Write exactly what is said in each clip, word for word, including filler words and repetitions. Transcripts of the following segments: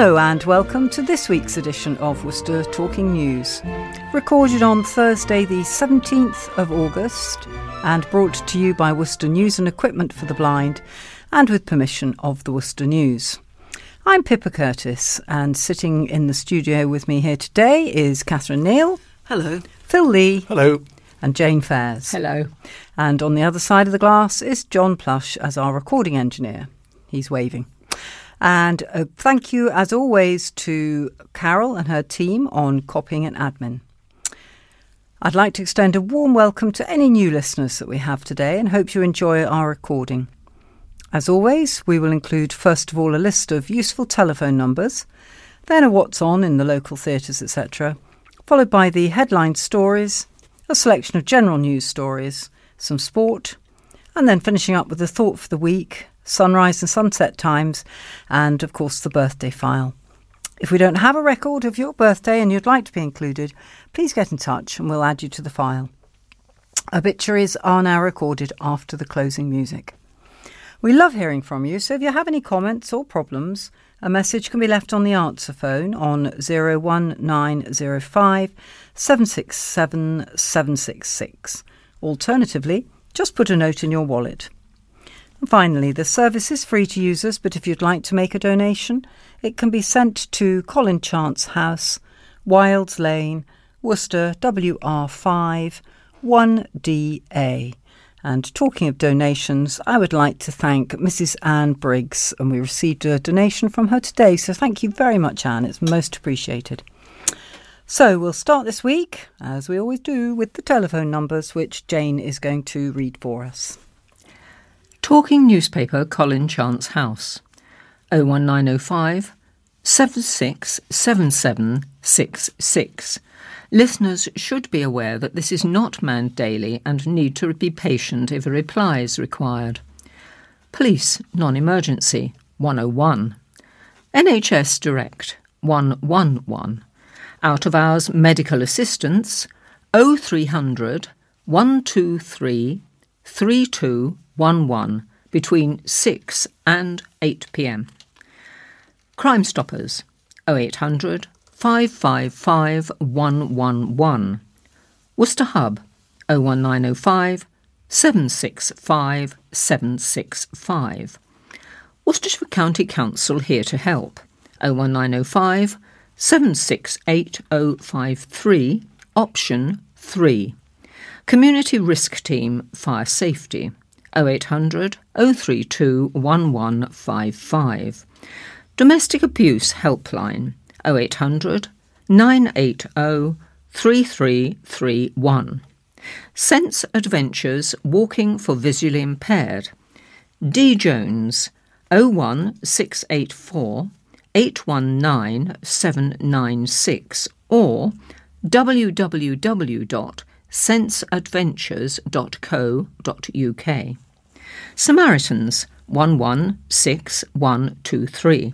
Hello and welcome to this week's edition of Worcester Talking News, recorded on Thursday the seventeenth of August and brought to you by Worcester News and Equipment for the Blind and with permission of the Worcester News. I'm Pippa Curtis, and sitting in the studio with me here today is Catherine Neil. Hello. Phil Lee. Hello. And Jane Fares. Hello. And on the other side of the glass is John Plush as our recording engineer. He's waving. And uh, thank you, as always, to Carol and her team on copying and admin. I'd like to extend a warm welcome to any new listeners that we have today and hope you enjoy our recording. As always, we will include, first of all, a list of useful telephone numbers, then a what's on in the local theatres, et cetera, followed by the headline stories, a selection of general news stories, some sport, and then finishing up with a thought for the week, sunrise and sunset times, and of course the birthday file. If we don't have a record of your birthday and you'd like to be included, please get in touch and we'll add you to the file. Obituaries are now recorded after the closing music. We love hearing from you, so if you have any comments or problems, a message can be left on the answer phone on oh one nine oh five, seven six seven, seven six six. Alternatively, just put a note in your wallet. Finally, the service is free to users, but if you'd like to make a donation, it can be sent to Colin Chance House, Wilds Lane, Worcester W R five, one D A. And talking of donations, I would like to thank Missus Anne Briggs, and we received a donation from her today, so thank you very much, Anne. It's most appreciated. So we'll start this week, as we always do, with the telephone numbers, which Jane is going to read for us. Talking newspaper, Colin Chance House, oh one nine oh five, seven six seven seven six six. Listeners should be aware that this is not manned daily and need to be patient if a reply is required. Police, non-emergency, one oh one. N H S Direct, one one one. Out of hours medical assistance, oh three hundred, one two three, three two one one between six and eight p.m. Crime Stoppers oh eight hundred, five five five, one one one. Worcester Hub oh one nine oh five, seven six five, seven six five. Worcestershire County Council here to help oh one nine oh five, seven six eight oh five three option three. Community Risk Team Fire Safety oh eight hundred, oh three two, one one five five. Domestic Abuse Helpline oh eight hundred, nine eight oh, three three three one. Sense Adventures Walking for Visually Impaired. D. Jones oh one six eight four, eight one nine seven nine six or double-u double-u double-u dot sense adventures dot co dot uk. Samaritans one one six one two three.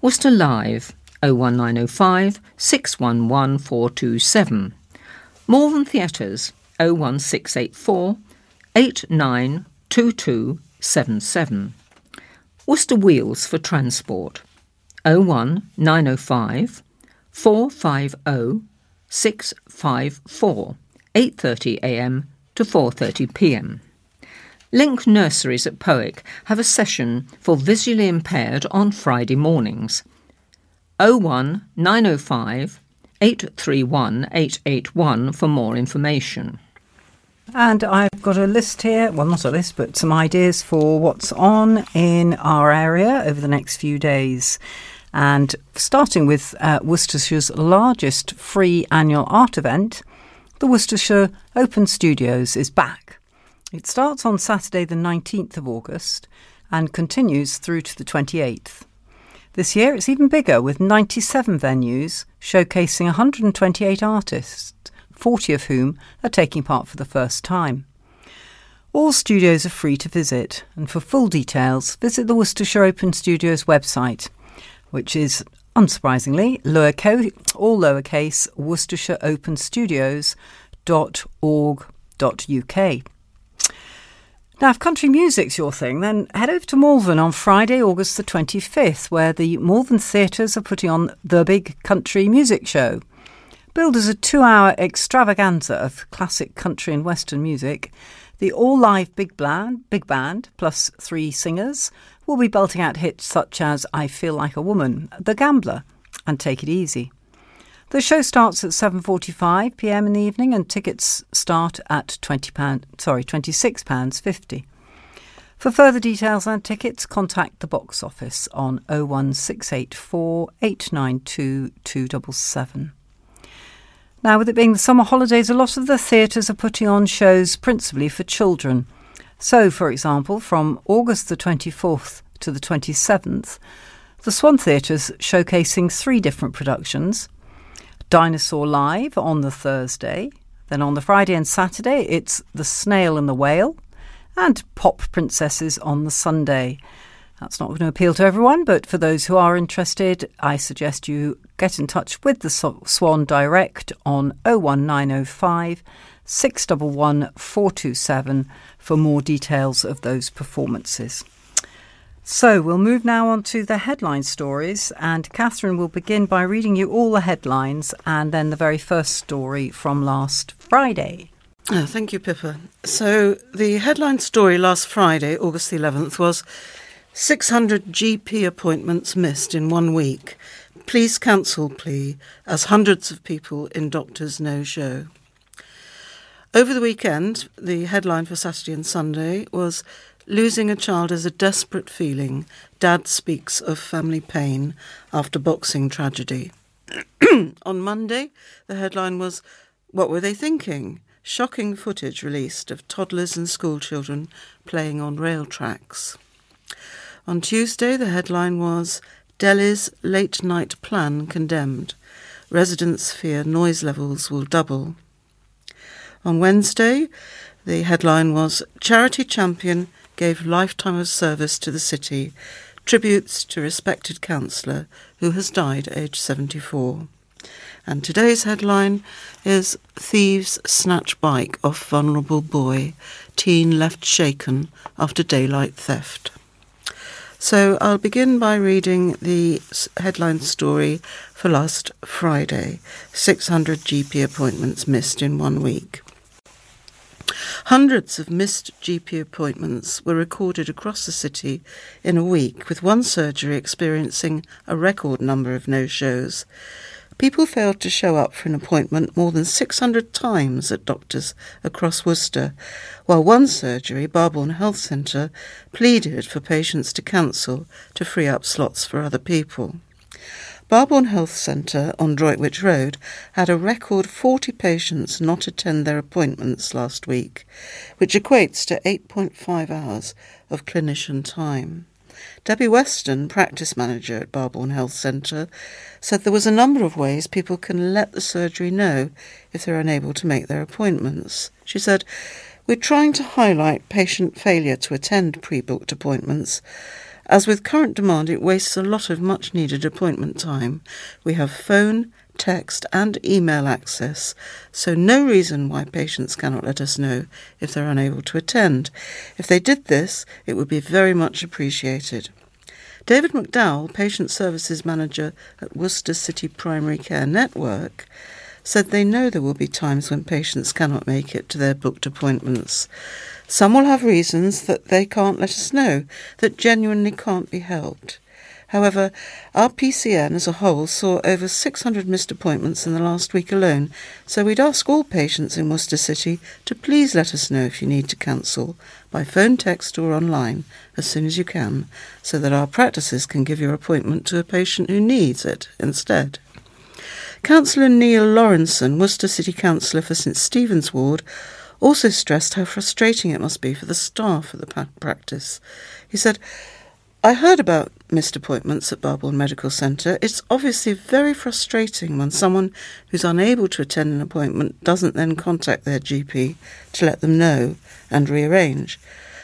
Worcester Live oh one nine oh five, six one one four two seven. Malvern theatres oh one six eight four, eight nine two two seven seven. Worcester Wheels for Transport oh one nine oh five, four five oh, six five four. eight thirty a.m. to four thirty p.m. Link Nurseries at Poick have a session for visually impaired on Friday mornings. oh one nine oh five, eight three one, eight eight one for more information. And I've got a list here, well not a list, but some ideas for what's on in our area over the next few days. And starting with uh, Worcestershire's largest free annual art event, the Worcestershire Open Studios is back. It starts on Saturday the nineteenth of August and continues through to the twenty-eighth. This year it's even bigger, with ninety-seven venues showcasing one hundred twenty-eight artists, forty of whom are taking part for the first time. All studios are free to visit, and for full details visit the Worcestershire Open Studios website, which is unsurprisingly, lowercase, all lowercase, worcestershire open studios dot org dot u k. Now, if country music's your thing, then head over to Malvern on Friday, August the twenty-fifth, where the Malvern theatres are putting on the big country music show. Billed as a two-hour extravaganza of classic country and western music, the all-live big band, big band plus three singers will be belting out hits such as I Feel Like a Woman, The Gambler and Take It Easy. The show starts at seven forty-five p m in the evening and tickets start at twenty pounds, sorry, twenty-six pounds fifty. For further details and tickets, contact the box office on oh one six eight four, eight nine two, two seven seven. Now, with it being the summer holidays, a lot of the theatres are putting on shows principally for children. So, for example, from August the twenty-fourth to the twenty-seventh, the Swan Theatre is showcasing three different productions. Dinosaur Live on the Thursday, then on the Friday and Saturday it's The Snail and the Whale and Pop Princesses on the Sunday. That's not going to appeal to everyone, but for those who are interested, I suggest you get in touch with the Swan Direct on oh one nine oh five, six one one, four two seven for more details of those performances. So we'll move now on to the headline stories, and Catherine will begin by reading you all the headlines and then the very first story from last Friday. Oh, thank you, Pippa. So the headline story last Friday, August the eleventh, was six hundred G P appointments missed in one week. Police counsel plea as hundreds of people in doctors no-show. Over the weekend, the headline for Saturday and Sunday was Losing a child is a desperate feeling. Dad speaks of family pain after boxing tragedy. On Monday, the headline was, What were they thinking? Shocking footage released of toddlers and schoolchildren playing on rail tracks. On Tuesday, the headline was, Delhi's late-night plan condemned. Residents fear noise levels will double. On Wednesday, the headline was, Charity champion gave lifetime of service to the city, tributes to respected councillor who has died aged seventy-four. And today's headline is Thieves Snatch Bike Off Vulnerable Boy, Teen Left Shaken After Daylight Theft. So I'll begin by reading the headline story for last Friday, six hundred G P appointments missed in one week. Hundreds of missed G P appointments were recorded across the city in a week, with one surgery experiencing a record number of no-shows. People failed to show up for an appointment more than six hundred times at doctors across Worcester, while one surgery, Barbourne Health Centre, pleaded for patients to cancel to free up slots for other people. Barbourne Health Centre on Droitwich Road had a record forty patients not attend their appointments last week, which equates to eight point five hours of clinician time. Debbie Weston, practice manager at Barbourne Health Centre, said there was a number of ways people can let the surgery know if they're unable to make their appointments. She said, "We're trying to highlight patient failure to attend pre-booked appointments. As with current demand, it wastes a lot of much-needed appointment time. We have phone, text and email access, so no reason why patients cannot let us know if they're unable to attend. If they did this, it would be very much appreciated." David McDowell, Patient Services Manager at Worcester City Primary Care Network, said they know there will be times when patients cannot make it to their booked appointments. "Some will have reasons that they can't let us know, that genuinely can't be helped. However, our P C N as a whole saw over six hundred missed appointments in the last week alone, so we'd ask all patients in Worcester City to please let us know if you need to cancel, by phone, text or online, as soon as you can, so that our practices can give your appointment to a patient who needs it instead." Councillor Neil Laurenson, Worcester City Councillor for St Stephen's Ward, also stressed how frustrating it must be for the staff at the practice. He said, "I heard about missed appointments at Barbourne Medical Centre. It's obviously very frustrating when someone who's unable to attend an appointment doesn't then contact their G P to let them know and rearrange.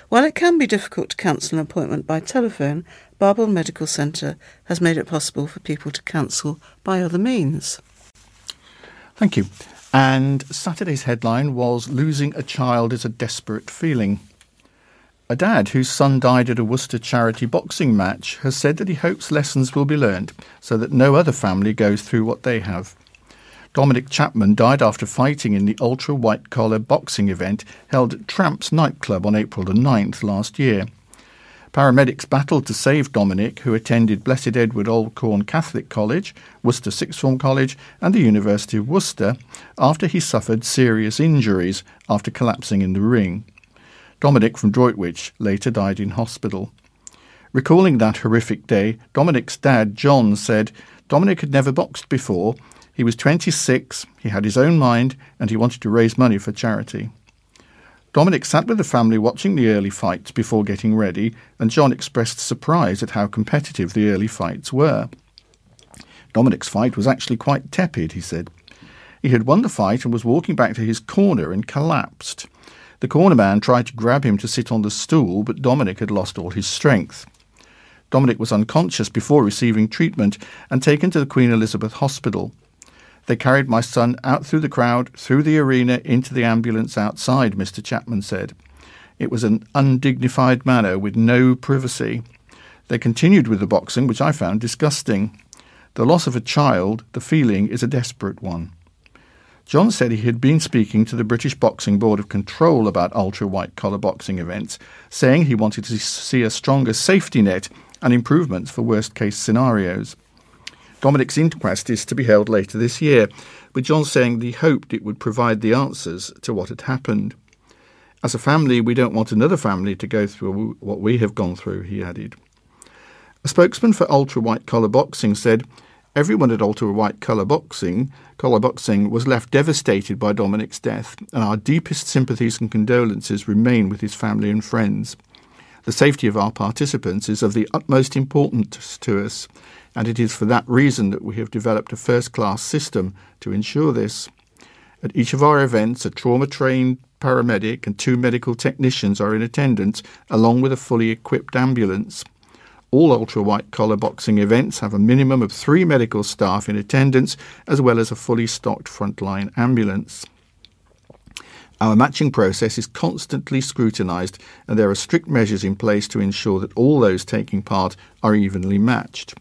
While it can be difficult to cancel an appointment by telephone, Barbourne Medical Centre has made it possible for people to cancel by other means." Thank you. And Saturday's headline was Losing a Child is a Desperate Feeling. A dad whose son died at a Worcester charity boxing match has said that he hopes lessons will be learned so that no other family goes through what they have. Dominic Chapman died after fighting in the Ultra White Collar Boxing event held at Tramp's Nightclub on April the ninth last year. Paramedics battled to save Dominic, who attended Blessed Edward Oldcorn Catholic College, Worcester Sixth Form College and the University of Worcester after he suffered serious injuries after collapsing in the ring. Dominic from Droitwich later died in hospital. Recalling that horrific day, Dominic's dad, John, said Dominic had never boxed before. He was twenty-six, he had his own mind, and he wanted to raise money for charity. Dominic sat with the family watching the early fights before getting ready, and John expressed surprise at how competitive the early fights were. Dominic's fight was actually quite tepid, he said. He had won the fight and was walking back to his corner and collapsed. The corner man tried to grab him to sit on the stool, but Dominic had lost all his strength. Dominic was unconscious before receiving treatment and taken to the Queen Elizabeth Hospital. They carried my son out through the crowd, through the arena, into the ambulance outside, Mister Chapman said. It was an undignified manner with no privacy. They continued with the boxing, which I found disgusting. The loss of a child, the feeling is a desperate one. John said he had been speaking to the British Boxing Board of Control about ultra-white-collar boxing events, saying he wanted to see a stronger safety net and improvements for worst-case scenarios. Dominic's inquest is to be held later this year, with John saying he hoped it would provide the answers to what had happened. As a family, we don't want another family to go through what we have gone through, he added. A spokesman for ultra-white-collar boxing said, everyone at Ultra White Collar Boxing, Collar Boxing was left devastated by Dominic's death, and our deepest sympathies and condolences remain with his family and friends. The safety of our participants is of the utmost importance to us, and it is for that reason that we have developed a first-class system to ensure this. At each of our events, a trauma-trained paramedic and two medical technicians are in attendance, along with a fully equipped ambulance. All ultra-white-collar boxing events have a minimum of three medical staff in attendance, as well as a fully stocked frontline ambulance. Our matching process is constantly scrutinised, and there are strict measures in place to ensure that all those taking part are evenly matched.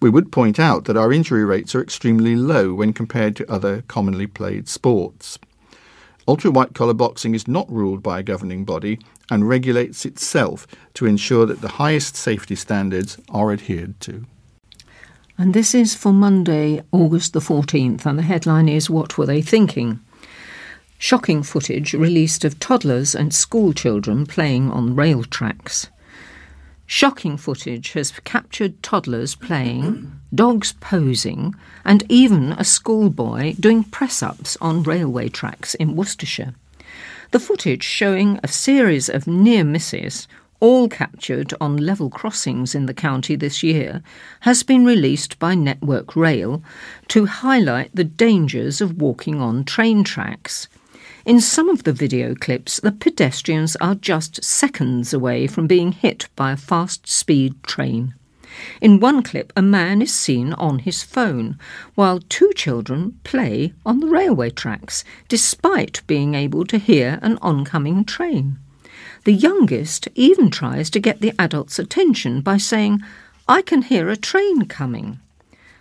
We would point out that our injury rates are extremely low when compared to other commonly played sports. Ultra-white-collar boxing is not ruled by a governing body and regulates itself to ensure that the highest safety standards are adhered to. And this is for Monday, August the fourteenth, and the headline is What Were They Thinking? Shocking footage released of toddlers and school children playing on rail tracks. Shocking footage has captured toddlers playing, dogs posing, and even a schoolboy doing press-ups on railway tracks in Worcestershire. The footage showing a series of near misses, all captured on level crossings in the county this year, has been released by Network Rail to highlight the dangers of walking on train tracks. In some of the video clips, the pedestrians are just seconds away from being hit by a fast-speed train. In one clip, a man is seen on his phone, while two children play on the railway tracks, despite being able to hear an oncoming train. The youngest even tries to get the adult's attention by saying, "I can hear a train coming."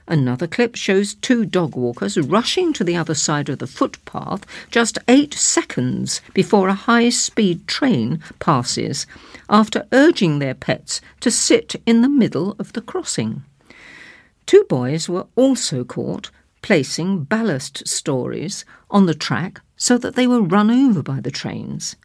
Another clip shows two dog walkers rushing to the other side of the footpath just eight seconds before a high-speed train passes, after urging their pets to sit in the middle of the crossing. Two boys were also caught placing ballast stories on the track so that they were run over by the trains.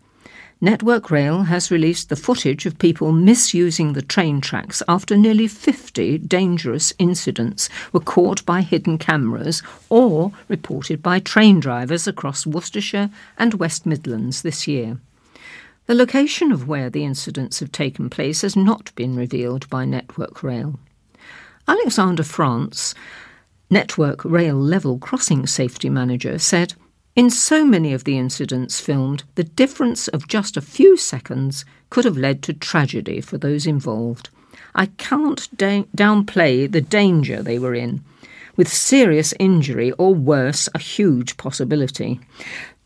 Network Rail has released the footage of people misusing the train tracks after nearly fifty dangerous incidents were caught by hidden cameras or reported by train drivers across Worcestershire and West Midlands this year. The location of where the incidents have taken place has not been revealed by Network Rail. Alexander France, Network Rail level crossing safety manager, said, in so many of the incidents filmed, the difference of just a few seconds could have led to tragedy for those involved. I can't da- downplay the danger they were in, with serious injury or worse a huge possibility.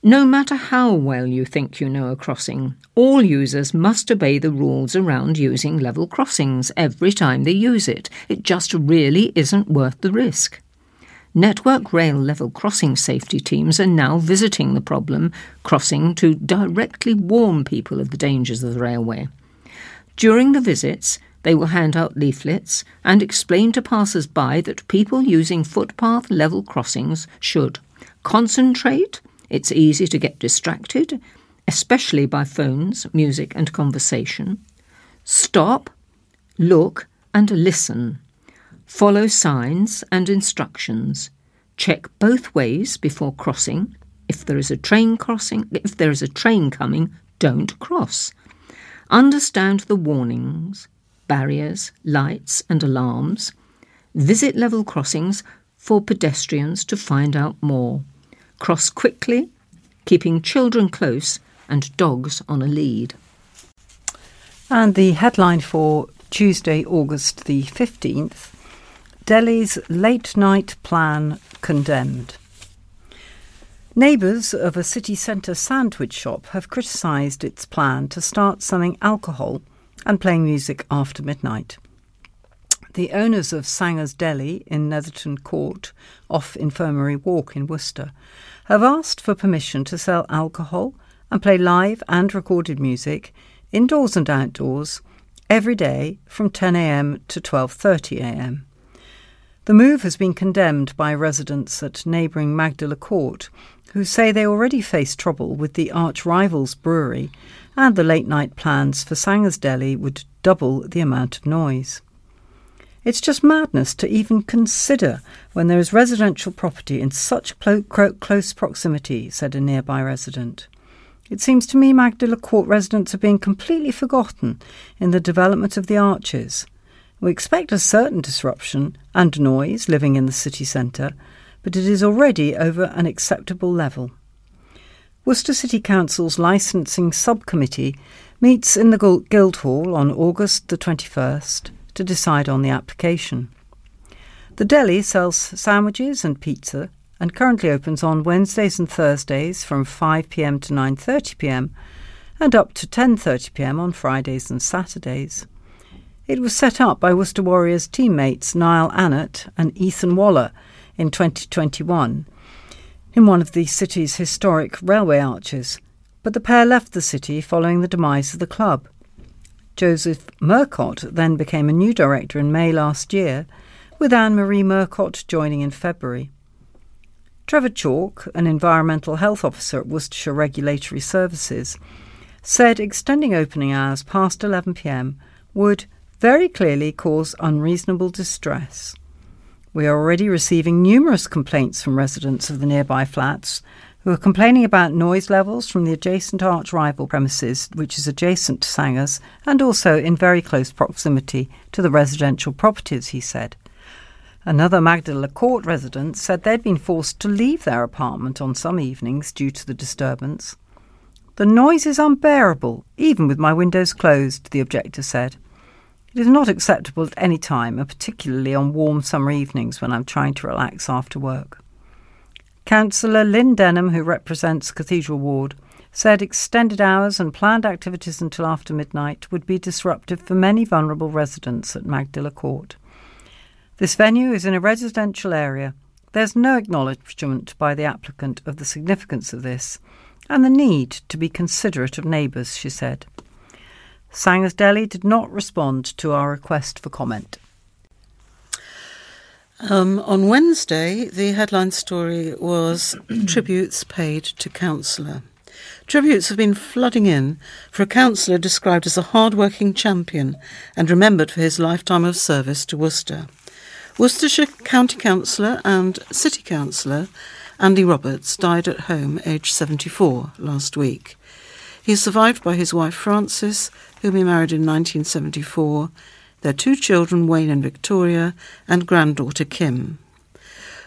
No matter how well you think you know a crossing, all users must obey the rules around using level crossings every time they use it. It just really isn't worth the risk. Network Rail level crossing safety teams are now visiting the problem crossing to directly warn people of the dangers of the railway. During the visits, they will hand out leaflets and explain to passers-by that people using footpath level crossings should concentrate. It's easy to get distracted, especially by phones, music and conversation. Stop, look and listen. Follow signs and instructions. Check both ways before crossing. If there is a train crossing, if there is a train coming, don't cross. Understand the warnings, barriers, lights and alarms. Visit level crossings for pedestrians to find out more. Cross quickly, keeping children close and dogs on a lead. And the headline for Tuesday, August the fifteenth, Delhi's late-night plan condemned. Neighbours of a city centre sandwich shop have criticised its plan to start selling alcohol and playing music after midnight. The owners of Sanger's Deli in Netherton Court, off Infirmary Walk in Worcester, have asked for permission to sell alcohol and play live and recorded music, indoors and outdoors, every day from ten a m to twelve thirty a m. The move has been condemned by residents at neighbouring Magdala Court, who say they already face trouble with the arch-rivals brewery, and the late-night plans for Sanger's Deli would double the amount of noise. It's just madness to even consider when there is residential property in such clo- clo- close proximity, said a nearby resident. It seems to me Magdala Court residents are being completely forgotten in the development of the arches. We expect a certain disruption and noise living in the city centre, but it is already over an acceptable level. Worcester City Council's Licensing Subcommittee meets in the Guildhall on August the twenty-first. To decide on the application. The deli sells sandwiches and pizza and currently opens on Wednesdays and Thursdays from five p m to nine thirty p m and up to ten thirty p m on Fridays and Saturdays. It was set up by Worcester Warriors teammates Niall Annett and Ethan Waller in twenty twenty-one in one of the city's historic railway arches, but the pair left the city following the demise of the club. Joseph Murcott then became a new director in May last year, with Anne-Marie Murcott joining in February. Trevor Chalk, an environmental health officer at Worcestershire Regulatory Services, said extending opening hours past eleven p m would very clearly cause unreasonable distress. We are already receiving numerous complaints from residents of the nearby flats who are complaining about noise levels from the adjacent arch-rival premises, which is adjacent to Sanger's, and also in very close proximity to the residential properties, he said. Another Magdala Court resident said they'd been forced to leave their apartment on some evenings due to the disturbance. The noise is unbearable, even with my windows closed, the objector said. It is not acceptable at any time, and particularly on warm summer evenings when I'm trying to relax after work. Councillor Lynn Denham, who represents Cathedral Ward, said extended hours and planned activities until after midnight would be disruptive for many vulnerable residents at Magdala Court. This venue is in a residential area. There's no acknowledgement by the applicant of the significance of this and the need to be considerate of neighbours, she said. Sanger's Deli did not respond to our request for comment. Um, on Wednesday, the headline story was tributes paid to councillor. Tributes have been flooding in for a councillor described as a hard-working champion and remembered for his lifetime of service to Worcester. Worcestershire County Councillor and City Councillor Andy Roberts died at home, aged seventy-four, last week. He is survived by his wife Frances, whom he married in nineteen seventy-four, their two children, Wayne and Victoria, and granddaughter Kim.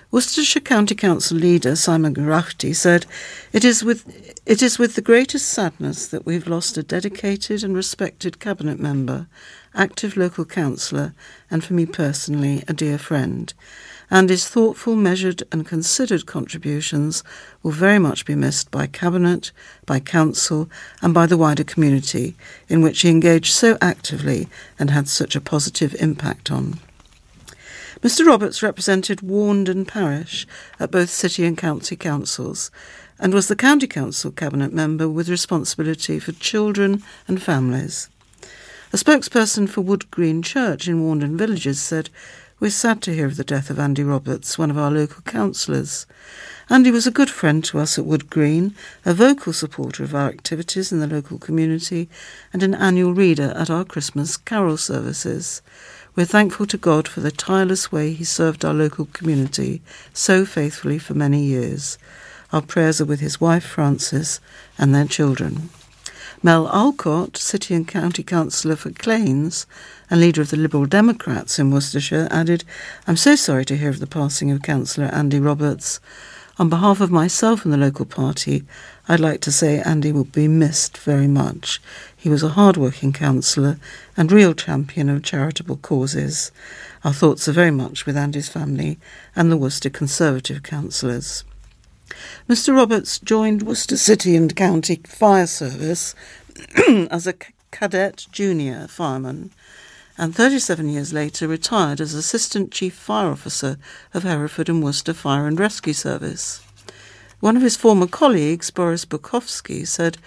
Worcestershire County Council leader Simon Garachti said, it is with it is with the greatest sadness that we've lost a dedicated and respected cabinet member, active local councillor, and for me personally, a dear friend. Andy's thoughtful, measured and considered contributions will very much be missed by Cabinet, by Council and by the wider community, in which he engaged so actively and had such a positive impact on. Mr Roberts represented Warndon Parish at both City and County Councils and was the County Council Cabinet member with responsibility for children and families. A spokesperson for Wood Green Church in Warndon Villages said, "We're sad to hear of the death of Andy Roberts, one of our local councillors. Andy was a good friend to us at Wood Green, a vocal supporter of our activities in the local community and an annual reader at our Christmas carol services. We're thankful to God for the tireless way he served our local community so faithfully for many years. Our prayers are with his wife Frances and their children." Mel Alcott, City and County Councillor for Claines and leader of the Liberal Democrats in Worcestershire, added, "I'm so sorry to hear of the passing of Councillor Andy Roberts. On behalf of myself and the local party, I'd like to say Andy will be missed very much. He was a hard-working councillor and real champion of charitable causes. Our thoughts are very much with Andy's family and the Worcester Conservative councillors." Mr Roberts joined Worcester City and County Fire Service as a cadet junior fireman and thirty-seven years later retired as Assistant Chief Fire Officer of Hereford and Worcester Fire and Rescue Service. One of his former colleagues, Boris Bukowski, said,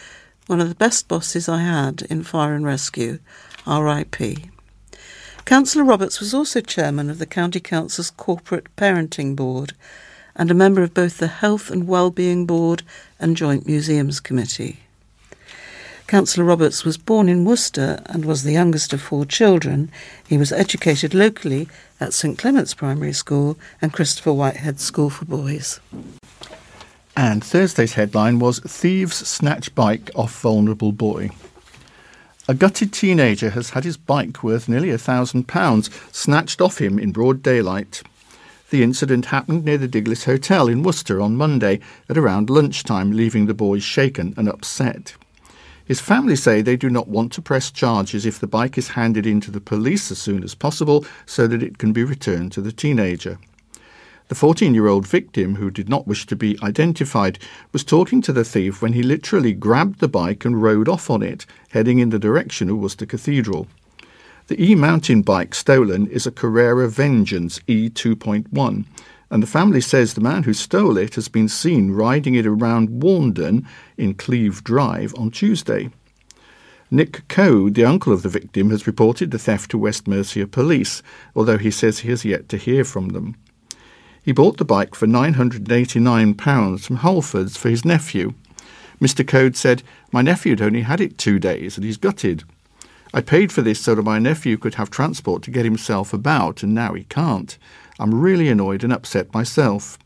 "One of the best bosses I had in fire and rescue, R I P" Councillor Roberts was also chairman of the County Council's Corporate Parenting Board and a member of both the Health and Wellbeing Board and Joint Museums Committee. Councillor Roberts was born in Worcester and was the youngest of four children. He was educated locally at St Clement's Primary School and Christopher Whitehead School for Boys. And Thursday's headline was "Thieves Snatch Bike Off Vulnerable Boy." A gutted teenager has had his bike worth nearly a thousand pounds snatched off him in broad daylight. The incident happened near the Diglis Hotel in Worcester on Monday at around lunchtime, leaving the boy shaken and upset. His family say they do not want to press charges if the bike is handed in to the police as soon as possible so that it can be returned to the teenager. The fourteen-year-old victim, who did not wish to be identified, was talking to the thief when he literally grabbed the bike and rode off on it, heading in the direction of Worcester Cathedral. The e-mountain bike stolen is a Carrera Vengeance E two point one, and the family says the man who stole it has been seen riding it around Warndon in Cleve Drive on Tuesday. Nick Coe, the uncle of the victim, has reported the theft to West Mercia Police, although he says he has yet to hear from them. He bought the bike for nine hundred eighty-nine pounds from Halfords for his nephew. Mister Coe said, "My nephew'd only had it two days and he's gutted. I paid for this so that my nephew could have transport to get himself about, and now he can't. I'm really annoyed and upset myself."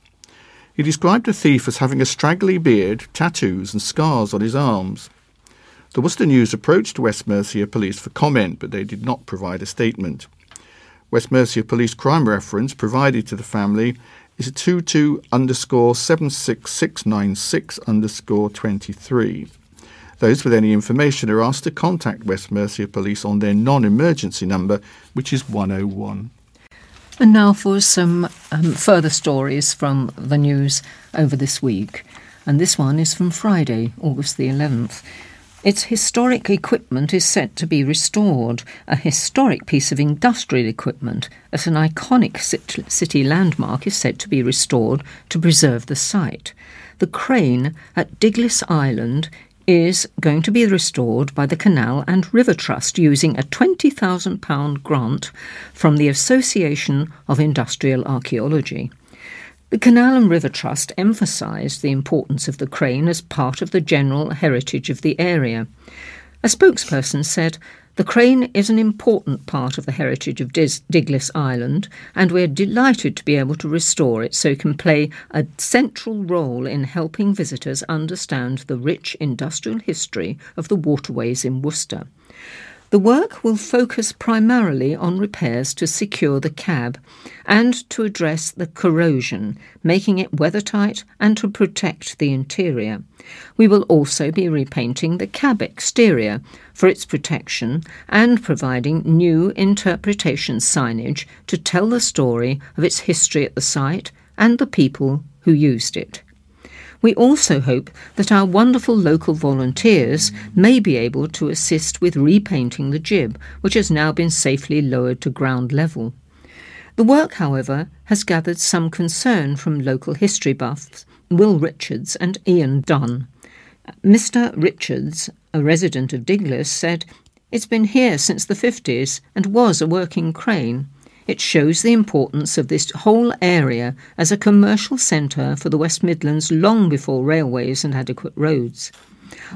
He described the thief as having a straggly beard, tattoos and scars on his arms. The Worcester News approached West Mercia Police for comment, but they did not provide a statement. West Mercia Police crime reference provided to the family is two two seven six six nine six twenty-three. Those with any information are asked to contact West Mercia Police on their non-emergency number, which is one oh one. And now for some um, further stories from the news over this week. And this one is from Friday, August the eleventh. Its historic equipment is set to be restored, a historic piece of industrial equipment at an iconic city landmark is said to be restored to preserve the site. The crane at Diglis Island is going to be restored by the Canal and River Trust using a twenty thousand pounds grant from the Association of Industrial Archaeology. The Canal and River Trust emphasised the importance of the crane as part of the general heritage of the area. A spokesperson said, "The crane is an important part of the heritage of Dis- Diglis Island, and we're delighted to be able to restore it so it can play a central role in helping visitors understand the rich industrial history of the waterways in Worcester." The work will focus primarily on repairs to secure the cab and to address the corrosion, making it weathertight and to protect the interior. We will also be repainting the cab exterior for its protection and providing new interpretation signage to tell the story of its history at the site and the people who used it. We also hope that our wonderful local volunteers may be able to assist with repainting the jib, which has now been safely lowered to ground level. The work, however, has gathered some concern from local history buffs Will Richards and Ian Dunn. Mister Richards, a resident of Diglis, said, "It's been here since the fifties and was a working crane. It shows the importance of this whole area as a commercial centre for the West Midlands long before railways and adequate roads.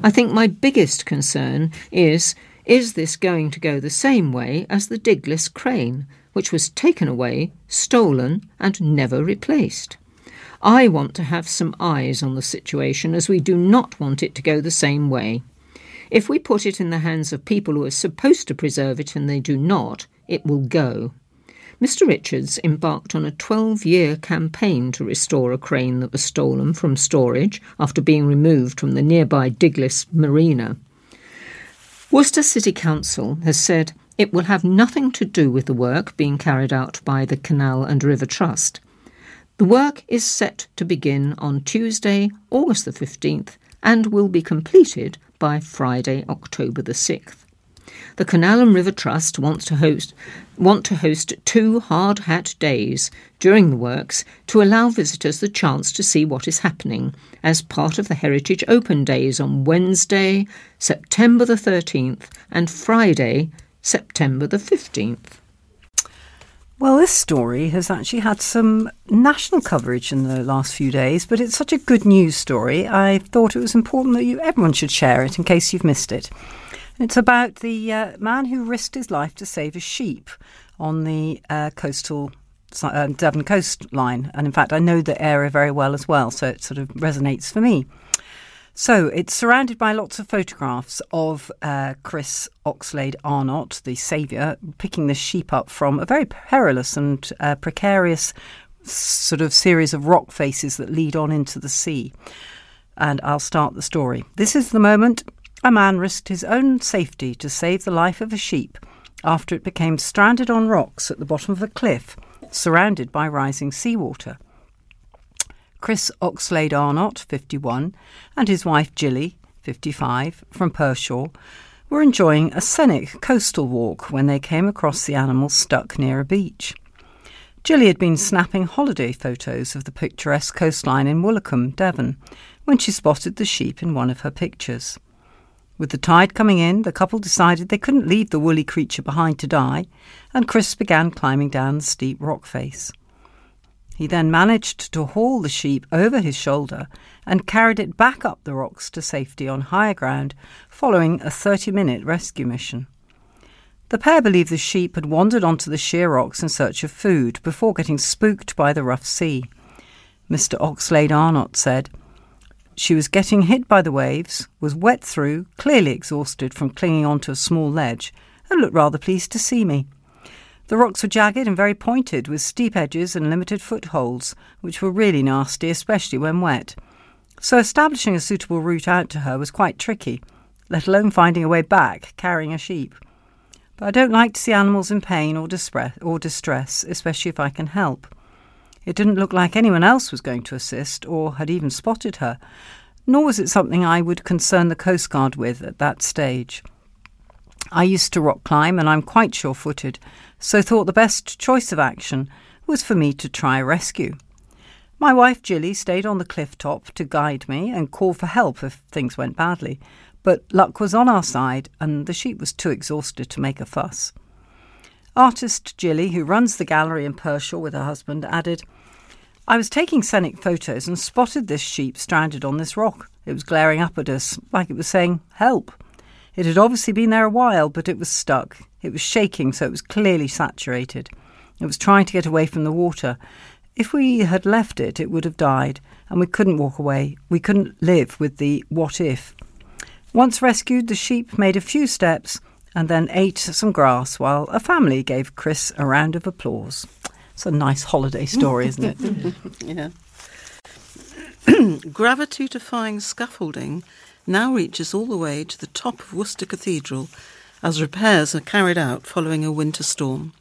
I think my biggest concern is, is this going to go the same way as the Diglis crane, which was taken away, stolen and never replaced? I want to have some eyes on the situation as we do not want it to go the same way. If we put it in the hands of people who are supposed to preserve it and they do not, it will go." Mister Richards embarked on a twelve-year campaign to restore a crane that was stolen from storage after being removed from the nearby Diglis Marina. Worcester City Council has said it will have nothing to do with the work being carried out by the Canal and River Trust. The work is set to begin on Tuesday, August the fifteenth, and will be completed by Friday, October the sixth. The Canal and River Trust wants to host want to host two hard hat days during the works to allow visitors the chance to see what is happening as part of the Heritage Open Days on Wednesday, September the thirteenth, and Friday, September the fifteenth. Well, this story has actually had some national coverage in the last few days, but it's such a good news story, I thought it was important that you everyone should share it in case you've missed it. It's about the uh, man who risked his life to save a sheep on the uh, coastal uh, Devon coastline. And in fact, I know the area very well as well, so it sort of resonates for me. So it's surrounded by lots of photographs of uh, Chris Oxlade Arnott, the saviour, picking the sheep up from a very perilous and uh, precarious sort of series of rock faces that lead on into the sea. And I'll start the story. This is the moment. A man risked his own safety to save the life of a sheep after it became stranded on rocks at the bottom of a cliff, surrounded by rising seawater. Chris Oxlade Arnott, fifty-one, and his wife Jilly, fifty-five, from Pershore, were enjoying a scenic coastal walk when they came across the animal stuck near a beach. Jilly had been snapping holiday photos of the picturesque coastline in Woolacombe, Devon, when she spotted the sheep in one of her pictures. With the tide coming in, the couple decided they couldn't leave the woolly creature behind to die, and Chris began climbing down the steep rock face. He then managed to haul the sheep over his shoulder and carried it back up the rocks to safety on higher ground following a thirty-minute rescue mission. The pair believed the sheep had wandered onto the sheer rocks in search of food before getting spooked by the rough sea. Mister Oxlade Arnott said, "She was getting hit by the waves, was wet through, clearly exhausted from clinging onto a small ledge, and looked rather pleased to see me. The rocks were jagged and very pointed, with steep edges and limited footholds, which were really nasty, especially when wet. So establishing a suitable route out to her was quite tricky, let alone finding a way back, carrying a sheep. But I don't like to see animals in pain or distress, or distress, especially if I can help. It didn't look like anyone else was going to assist or had even spotted her, nor was it something I would concern the Coast Guard with at that stage. I used to rock climb and I'm quite sure-footed, so thought the best choice of action was for me to try rescue. My wife Jilly stayed on the cliff top to guide me and call for help if things went badly, but luck was on our side and the sheep was too exhausted to make a fuss. Artist Jilly, who runs the gallery in Pershore with her husband, added, "I was taking scenic photos and spotted this sheep stranded on this rock. It was glaring up at us like it was saying, 'Help.' It had obviously been there a while, but it was stuck. It was shaking, so it was clearly saturated. It was trying to get away from the water. If we had left it, it would have died, and we couldn't walk away. We couldn't live with the what if. Once rescued, the sheep made a few steps and then ate some grass while a family gave Chris a round of applause. It's a nice holiday story, isn't it? Yeah. Gravity-defying scaffolding now reaches all the way to the top of Worcester Cathedral as repairs are carried out following a winter storm.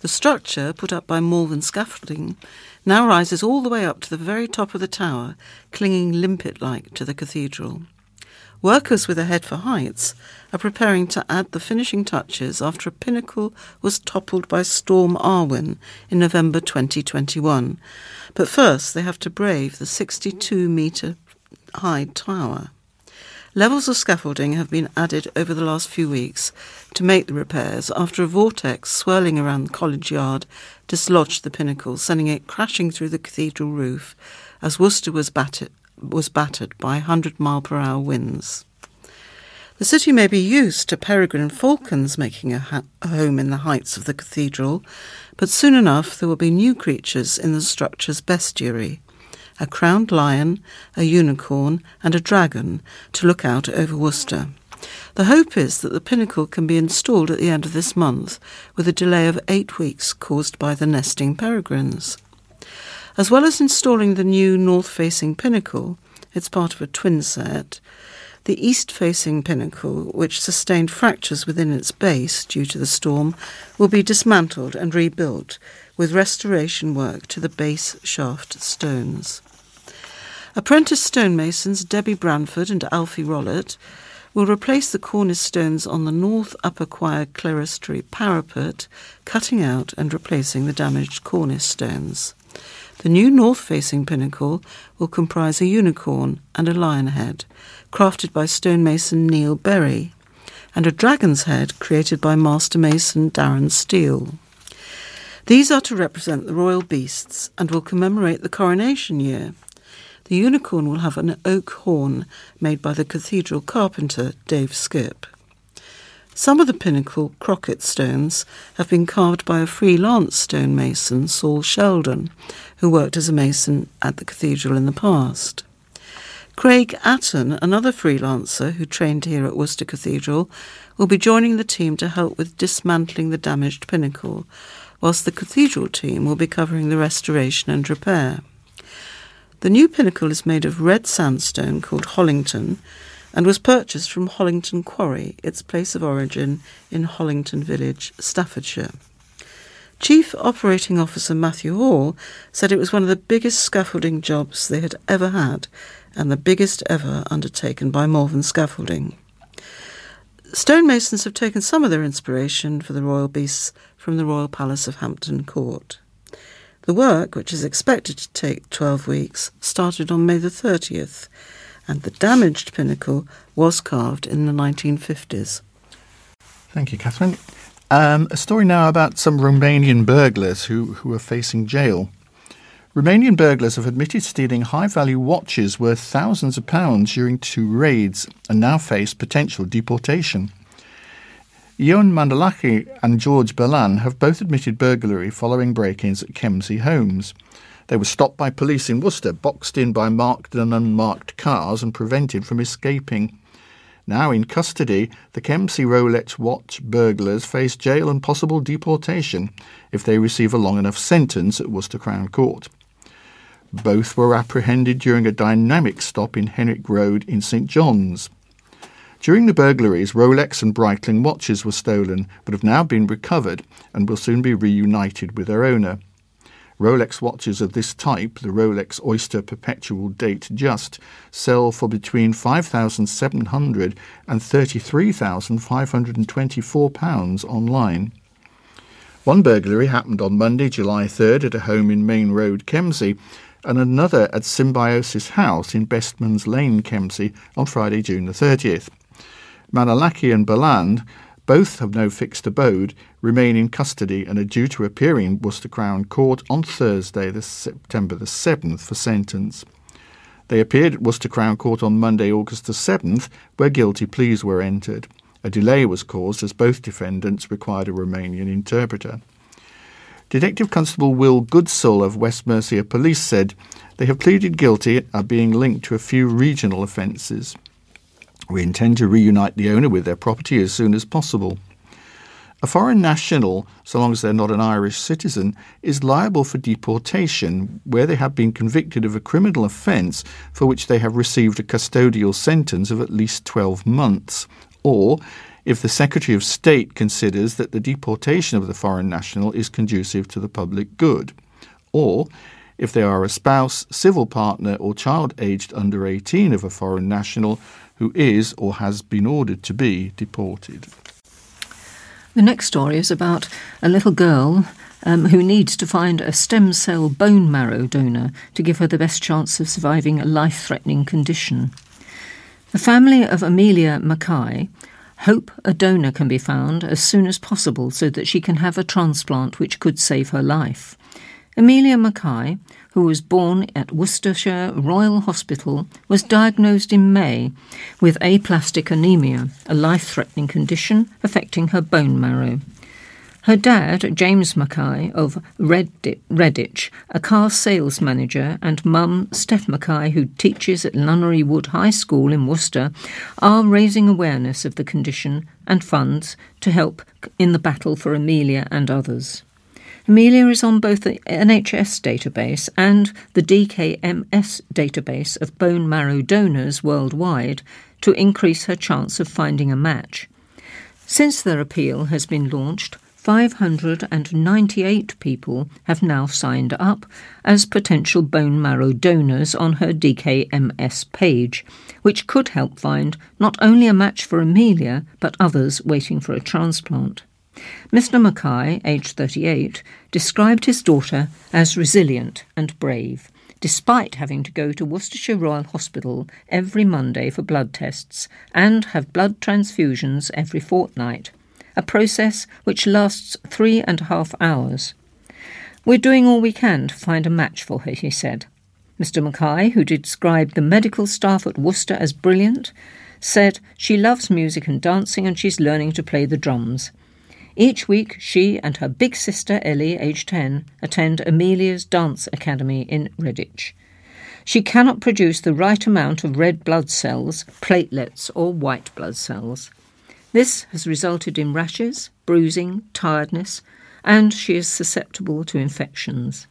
The structure, put up by Malvern Scaffolding, now rises all the way up to the very top of the tower, clinging limpet-like to the cathedral. Workers with a head for heights are preparing to add the finishing touches after a pinnacle was toppled by Storm Arwen in November twenty twenty-one. But first they have to brave the sixty-two metre high tower. Levels of scaffolding have been added over the last few weeks to make the repairs after a vortex swirling around the college yard dislodged the pinnacle, sending it crashing through the cathedral roof as Worcester was battered, was battered by one hundred mile per hour winds. The city may be used to peregrine falcons making a, ha- a home in the heights of the cathedral, but soon enough there will be new creatures in the structure's bestiary: a crowned lion, a unicorn and a dragon to look out over Worcester. The hope is that the pinnacle can be installed at the end of this month, with a delay of eight weeks caused by the nesting peregrines. As well as installing the new north-facing pinnacle, it's part of a twin set, the east-facing pinnacle, which sustained fractures within its base due to the storm, will be dismantled and rebuilt, with restoration work to the base shaft stones. Apprentice stonemasons Debbie Branford and Alfie Rollett will replace the cornice stones on the north upper choir clerestory parapet, cutting out and replacing the damaged cornice stones. The new north-facing pinnacle will comprise a unicorn and a lion head, crafted by stonemason Neil Berry, and a dragon's head created by master mason Darren Steele. These are to represent the royal beasts and will commemorate the coronation year. The unicorn will have an oak horn made by the cathedral carpenter Dave Skip. Some of the pinnacle crocket stones have been carved by a freelance stonemason, Saul Sheldon, who worked as a mason at the cathedral in the past. Craig Atton, another freelancer who trained here at Worcester Cathedral, will be joining the team to help with dismantling the damaged pinnacle, whilst the cathedral team will be covering the restoration and repair. The new pinnacle is made of red sandstone called Hollington and was purchased from Hollington Quarry, its place of origin in Hollington Village, Staffordshire. Chief Operating Officer Matthew Hall said it was one of the biggest scaffolding jobs they had ever had and the biggest ever undertaken by Malvern Scaffolding. Stonemasons have taken some of their inspiration for the royal beasts from the Royal Palace of Hampton Court. The work, which is expected to take twelve weeks, started on May the thirtieth, and the damaged pinnacle was carved in the nineteen fifties. Thank you, Catherine. Um, a story now about some Romanian burglars who, who are facing jail. Romanian burglars have admitted stealing high-value watches worth thousands of pounds during two raids and now face potential deportation. Ion Mandalache and George Berlan have both admitted burglary following break-ins at Kempsey homes. They were stopped by police in Worcester, boxed in by marked and unmarked cars and prevented from escaping. Now in custody, the Kempsey Rolex watch burglars face jail and possible deportation if they receive a long enough sentence at Worcester Crown Court. Both were apprehended during a dynamic stop in Henwick Road in St John's. During the burglaries, Rolex and Breitling watches were stolen, but have now been recovered and will soon be reunited with their owner. Rolex watches of this type, the Rolex Oyster Perpetual Date Just, sell for between five thousand seven hundred pounds and thirty-three thousand five hundred twenty-four pounds online. One burglary happened on Monday, July third, at a home in Main Road, Kempsey, and another at Symbiosis House in Bestmans Lane, Kempsey, on Friday, June the thirtieth. Manalaki and Berland, both have no fixed abode, remain in custody and are due to appear in Worcester Crown Court on Thursday, the September the seventh, for sentence. They appeared at Worcester Crown Court on Monday, August the seventh, where guilty pleas were entered. A delay was caused as both defendants required a Romanian interpreter. Detective Constable Will Goodsall of West Mercia Police said they have pleaded guilty and are being linked to a few regional offences. We intend to reunite the owner with their property as soon as possible. A foreign national, so long as they're not an Irish citizen, is liable for deportation where they have been convicted of a criminal offence for which they have received a custodial sentence of at least twelve months, or if the Secretary of State considers that the deportation of the foreign national is conducive to the public good, or if they are a spouse, civil partner or child aged under eighteen of a foreign national who is or has been ordered to be deported. The next story is about a little girl um, who needs to find a stem cell bone marrow donor to give her the best chance of surviving a life-threatening condition. The family of Amelia Mackay hope a donor can be found as soon as possible so that she can have a transplant which could save her life. Amelia Mackay, who was born at Worcestershire Royal Hospital, was diagnosed in May with aplastic anaemia, a life-threatening condition affecting her bone marrow. Her dad, James Mackay of Redditch, a car sales manager, and mum, Steph Mackay, who teaches at Nunnery Wood High School in Worcester, are raising awareness of the condition and funds to help in the battle for Amelia and others. Amelia is on both the N H S database and the D K M S database of bone marrow donors worldwide to increase her chance of finding a match. Since their appeal has been launched, five hundred ninety-eight people have now signed up as potential bone marrow donors on her D K M S page, which could help find not only a match for Amelia but others waiting for a transplant. Mister Mackay, aged thirty-eight, described his daughter as resilient and brave, despite having to go to Worcestershire Royal Hospital every Monday for blood tests and have blood transfusions every fortnight, a process which lasts three and a half hours. "We're doing all we can to find a match for her," he said. Mister Mackay, who described the medical staff at Worcester as brilliant, said, "She loves music and dancing and she's learning to play the drums. Each week, she and her big sister, Ellie, aged ten, attend Amelia's Dance Academy in Redditch. She cannot produce the right amount of red blood cells, platelets or white blood cells. This has resulted in rashes, bruising, tiredness, and she is susceptible to infections.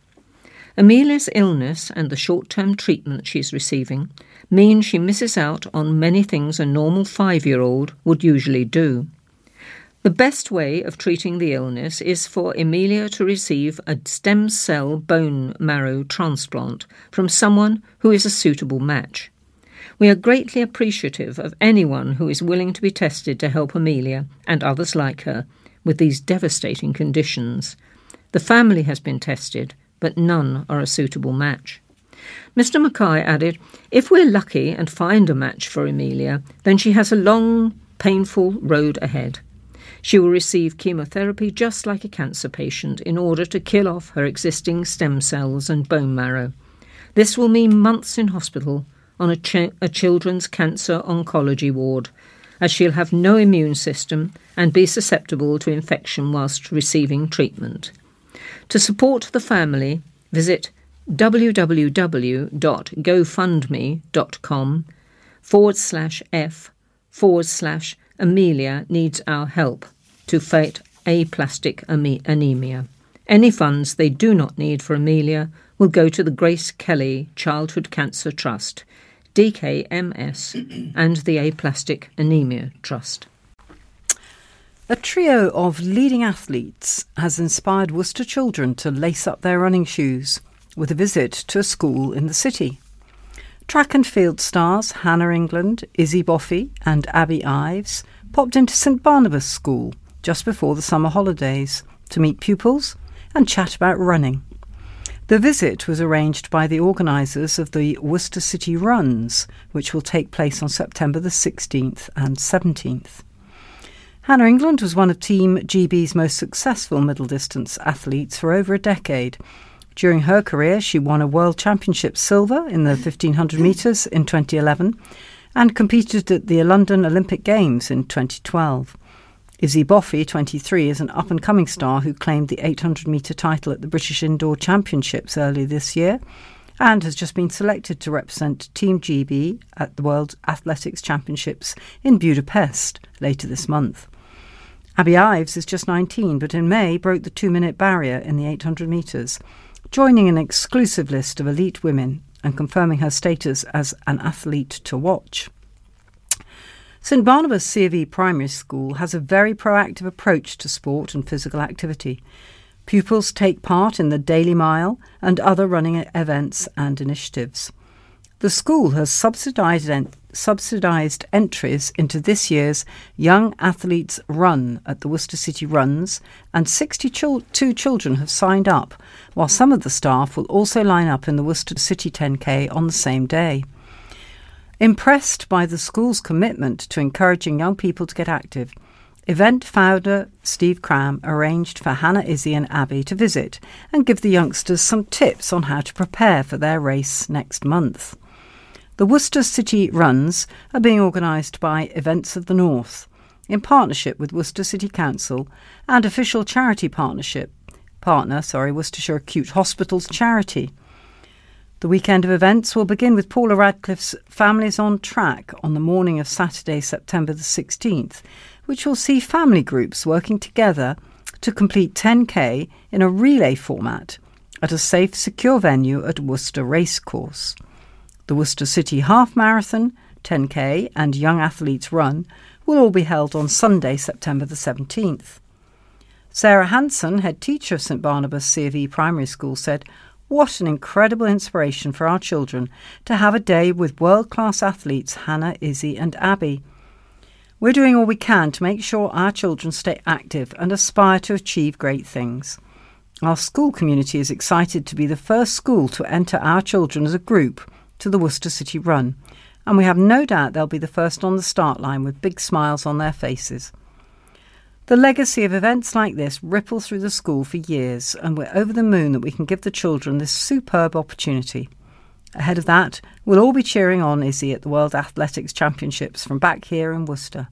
Amelia's illness and the short-term treatment she's receiving mean she misses out on many things a normal five-year-old would usually do. The best way of treating the illness is for Amelia to receive a stem cell bone marrow transplant from someone who is a suitable match. We are greatly appreciative of anyone who is willing to be tested to help Amelia and others like her with these devastating conditions. The family has been tested, but none are a suitable match." Mister Mackay added, "If we're lucky and find a match for Amelia, then she has a long, painful road ahead. She will receive chemotherapy just like a cancer patient in order to kill off her existing stem cells and bone marrow. This will mean months in hospital on a, ch- a children's cancer oncology ward, as she'll have no immune system and be susceptible to infection whilst receiving treatment. To support the family, visit www.gofundme.com forward slash F forward slash Amelia needs our help to fight aplastic anaemia. Any funds they do not need for Amelia will go to the Grace Kelly Childhood Cancer Trust, D K M S, and the Aplastic Anaemia Trust." A trio of leading athletes has inspired Worcester children to lace up their running shoes with a visit to a school in the city. Track and field stars Hannah England, Izzy Boffey and Abby Ives popped into St Barnabas School just before the summer holidays to meet pupils and chat about running. The visit was arranged by the organisers of the Worcester City Runs, which will take place on September the sixteenth and seventeenth. Hannah England was one of Team G B's most successful middle distance athletes for over a decade. During her career, she won a World Championship silver in the fifteen hundred metres in twenty eleven and competed at the London Olympic Games in twenty twelve. Izzy Boffey, twenty-three, is an up-and-coming star who claimed the eight hundred metre title at the British Indoor Championships early this year and has just been selected to represent Team G B at the World Athletics Championships in Budapest later this month. Abby Ives is just nineteen, but in May broke the two-minute barrier in the eight hundred metres, joining an exclusive list of elite women and confirming her status as an athlete to watch. St Barnabas C of E Primary School has a very proactive approach to sport and physical activity. Pupils take part in the Daily Mile and other running events and initiatives. The school has subsidised en- subsidised entries into this year's Young Athletes Run at the Worcester City Runs, and sixty-two children have signed up, while some of the staff will also line up in the Worcester City ten K on the same day. Impressed by the school's commitment to encouraging young people to get active, event founder Steve Cram arranged for Hannah, Izzy and Abby to visit and give the youngsters some tips on how to prepare for their race next month. The Worcester City Runs are being organised by Events of the North in partnership with Worcester City Council and official charity partnership partner, sorry, Worcestershire Acute Hospitals Charity. The weekend of events will begin with Paula Radcliffe's Families on Track on the morning of Saturday, September the sixteenth, which will see family groups working together to complete ten K in a relay format at a safe, secure venue at Worcester Racecourse. The Worcester City Half Marathon, ten K and Young Athletes Run will all be held on Sunday, September the seventeenth. Sarah Hanson, head teacher of St Barnabas C of E Primary School, said, "What an incredible inspiration for our children to have a day with world-class athletes Hannah, Izzy and Abby. We're doing all we can to make sure our children stay active and aspire to achieve great things. Our school community is excited to be the first school to enter our children as a group to the Worcester City Run, and we have no doubt they'll be the first on the start line with big smiles on their faces. The legacy of events like this ripples through the school for years, and we're over the moon that we can give the children this superb opportunity. Ahead of that, we'll all be cheering on Izzy at the World Athletics Championships from back here in Worcester."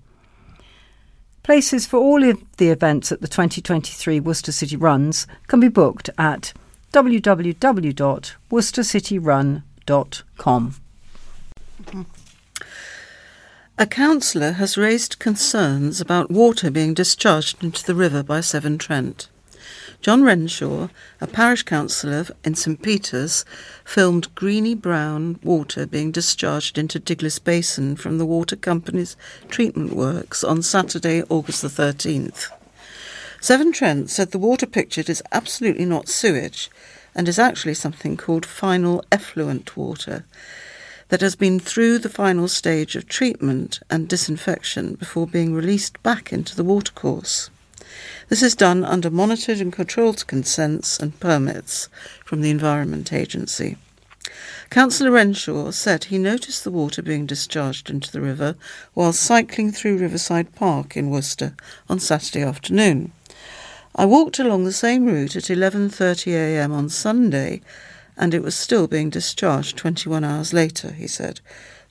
Places for all of the events at the twenty twenty-three Worcester City Runs can be booked at w w w dot worcester city run dot com. Mm-hmm. A councillor has raised concerns about water being discharged into the river by Severn Trent. John Renshaw, a parish councillor in St Peter's, filmed greeny-brown water being discharged into Diglis Basin from the water company's treatment works on Saturday, August the thirteenth. Severn Trent said the water pictured is absolutely not sewage and is actually something called final effluent water that has been through the final stage of treatment and disinfection before being released back into the watercourse. This is done under monitored and controlled consents and permits from the Environment Agency. Councillor Renshaw said he noticed the water being discharged into the river while cycling through Riverside Park in Worcester on Saturday afternoon. "I walked along the same route at eleven thirty a m on Sunday, and it was still being discharged twenty-one hours later," he said.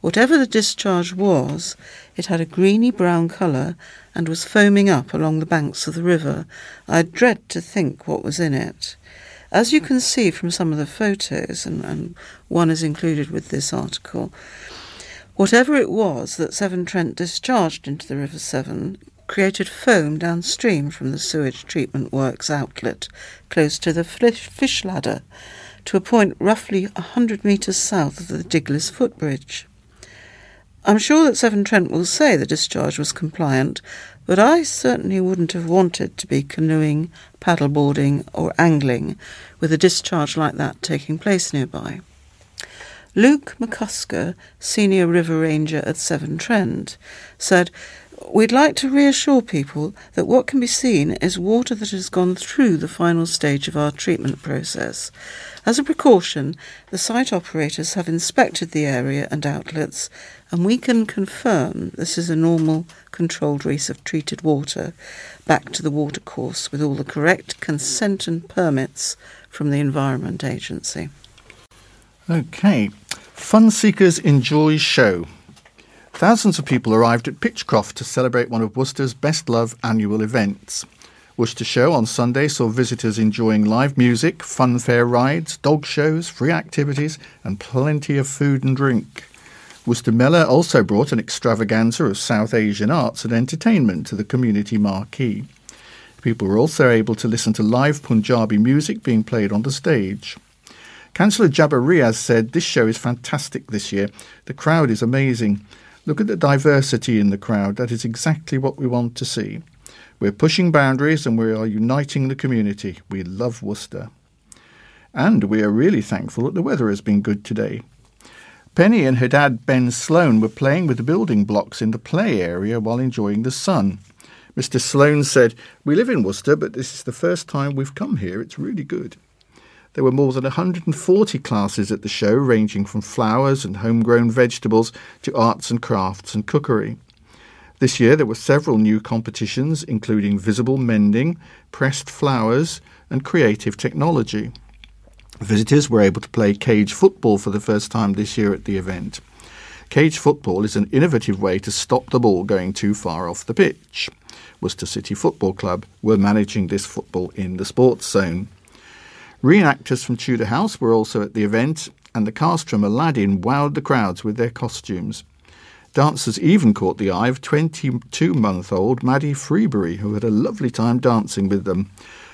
"Whatever the discharge was, it had a greeny-brown colour and was foaming up along the banks of the river. I dread to think what was in it." As you can see from some of the photos, and, and one is included with this article, whatever it was that Severn Trent discharged into the River Severn created foam downstream from the sewage treatment works outlet close to the fish ladder, to a point roughly one hundred metres south of the Diglis footbridge. "I'm sure that Severn Trent will say the discharge was compliant, but I certainly wouldn't have wanted to be canoeing, paddleboarding or angling with a discharge like that taking place nearby." Luke McCusker, Senior River Ranger at Severn Trent, said, "We'd like to reassure people that what can be seen is water that has gone through the final stage of our treatment process. As a precaution, the site operators have inspected the area and outlets, and we can confirm this is a normal, controlled release of treated water back to the watercourse with all the correct consent and permits from the Environment Agency." OK. Fun Seekers Enjoy Show. Thousands of people arrived at Pitchcroft to celebrate one of Worcester's best-loved annual events. Worcester Show on Sunday saw visitors enjoying live music, funfair rides, dog shows, free activities and plenty of food and drink. Worcester Mellor also brought an extravaganza of South Asian arts and entertainment to the community marquee. People were also able to listen to live Punjabi music being played on the stage. Councillor Jabbar Riaz said, "This show is fantastic this year. The crowd is amazing. Look at the diversity in the crowd. That is exactly what we want to see. We're pushing boundaries and we are uniting the community. We love Worcester." And we are really thankful that the weather has been good today. Penny and her dad Ben Sloan were playing with the building blocks in the play area while enjoying the sun. Mister Sloan said, "We live in Worcester, but this is the first time we've come here. It's really good." There were more than one hundred forty classes at the show, ranging from flowers and homegrown vegetables to arts and crafts and cookery. This year there were several new competitions, including visible mending, pressed flowers and creative technology. Visitors were able to play cage football for the first time this year at the event. Cage football is an innovative way to stop the ball going too far off the pitch. Worcester City Football Club were managing this football in the sports zone. Reenactors from Tudor House were also at the event, and the cast from Aladdin wowed the crowds with their costumes. Dancers even caught the eye of twenty-two-month-old Maddie Freebury, who had a lovely time dancing with them.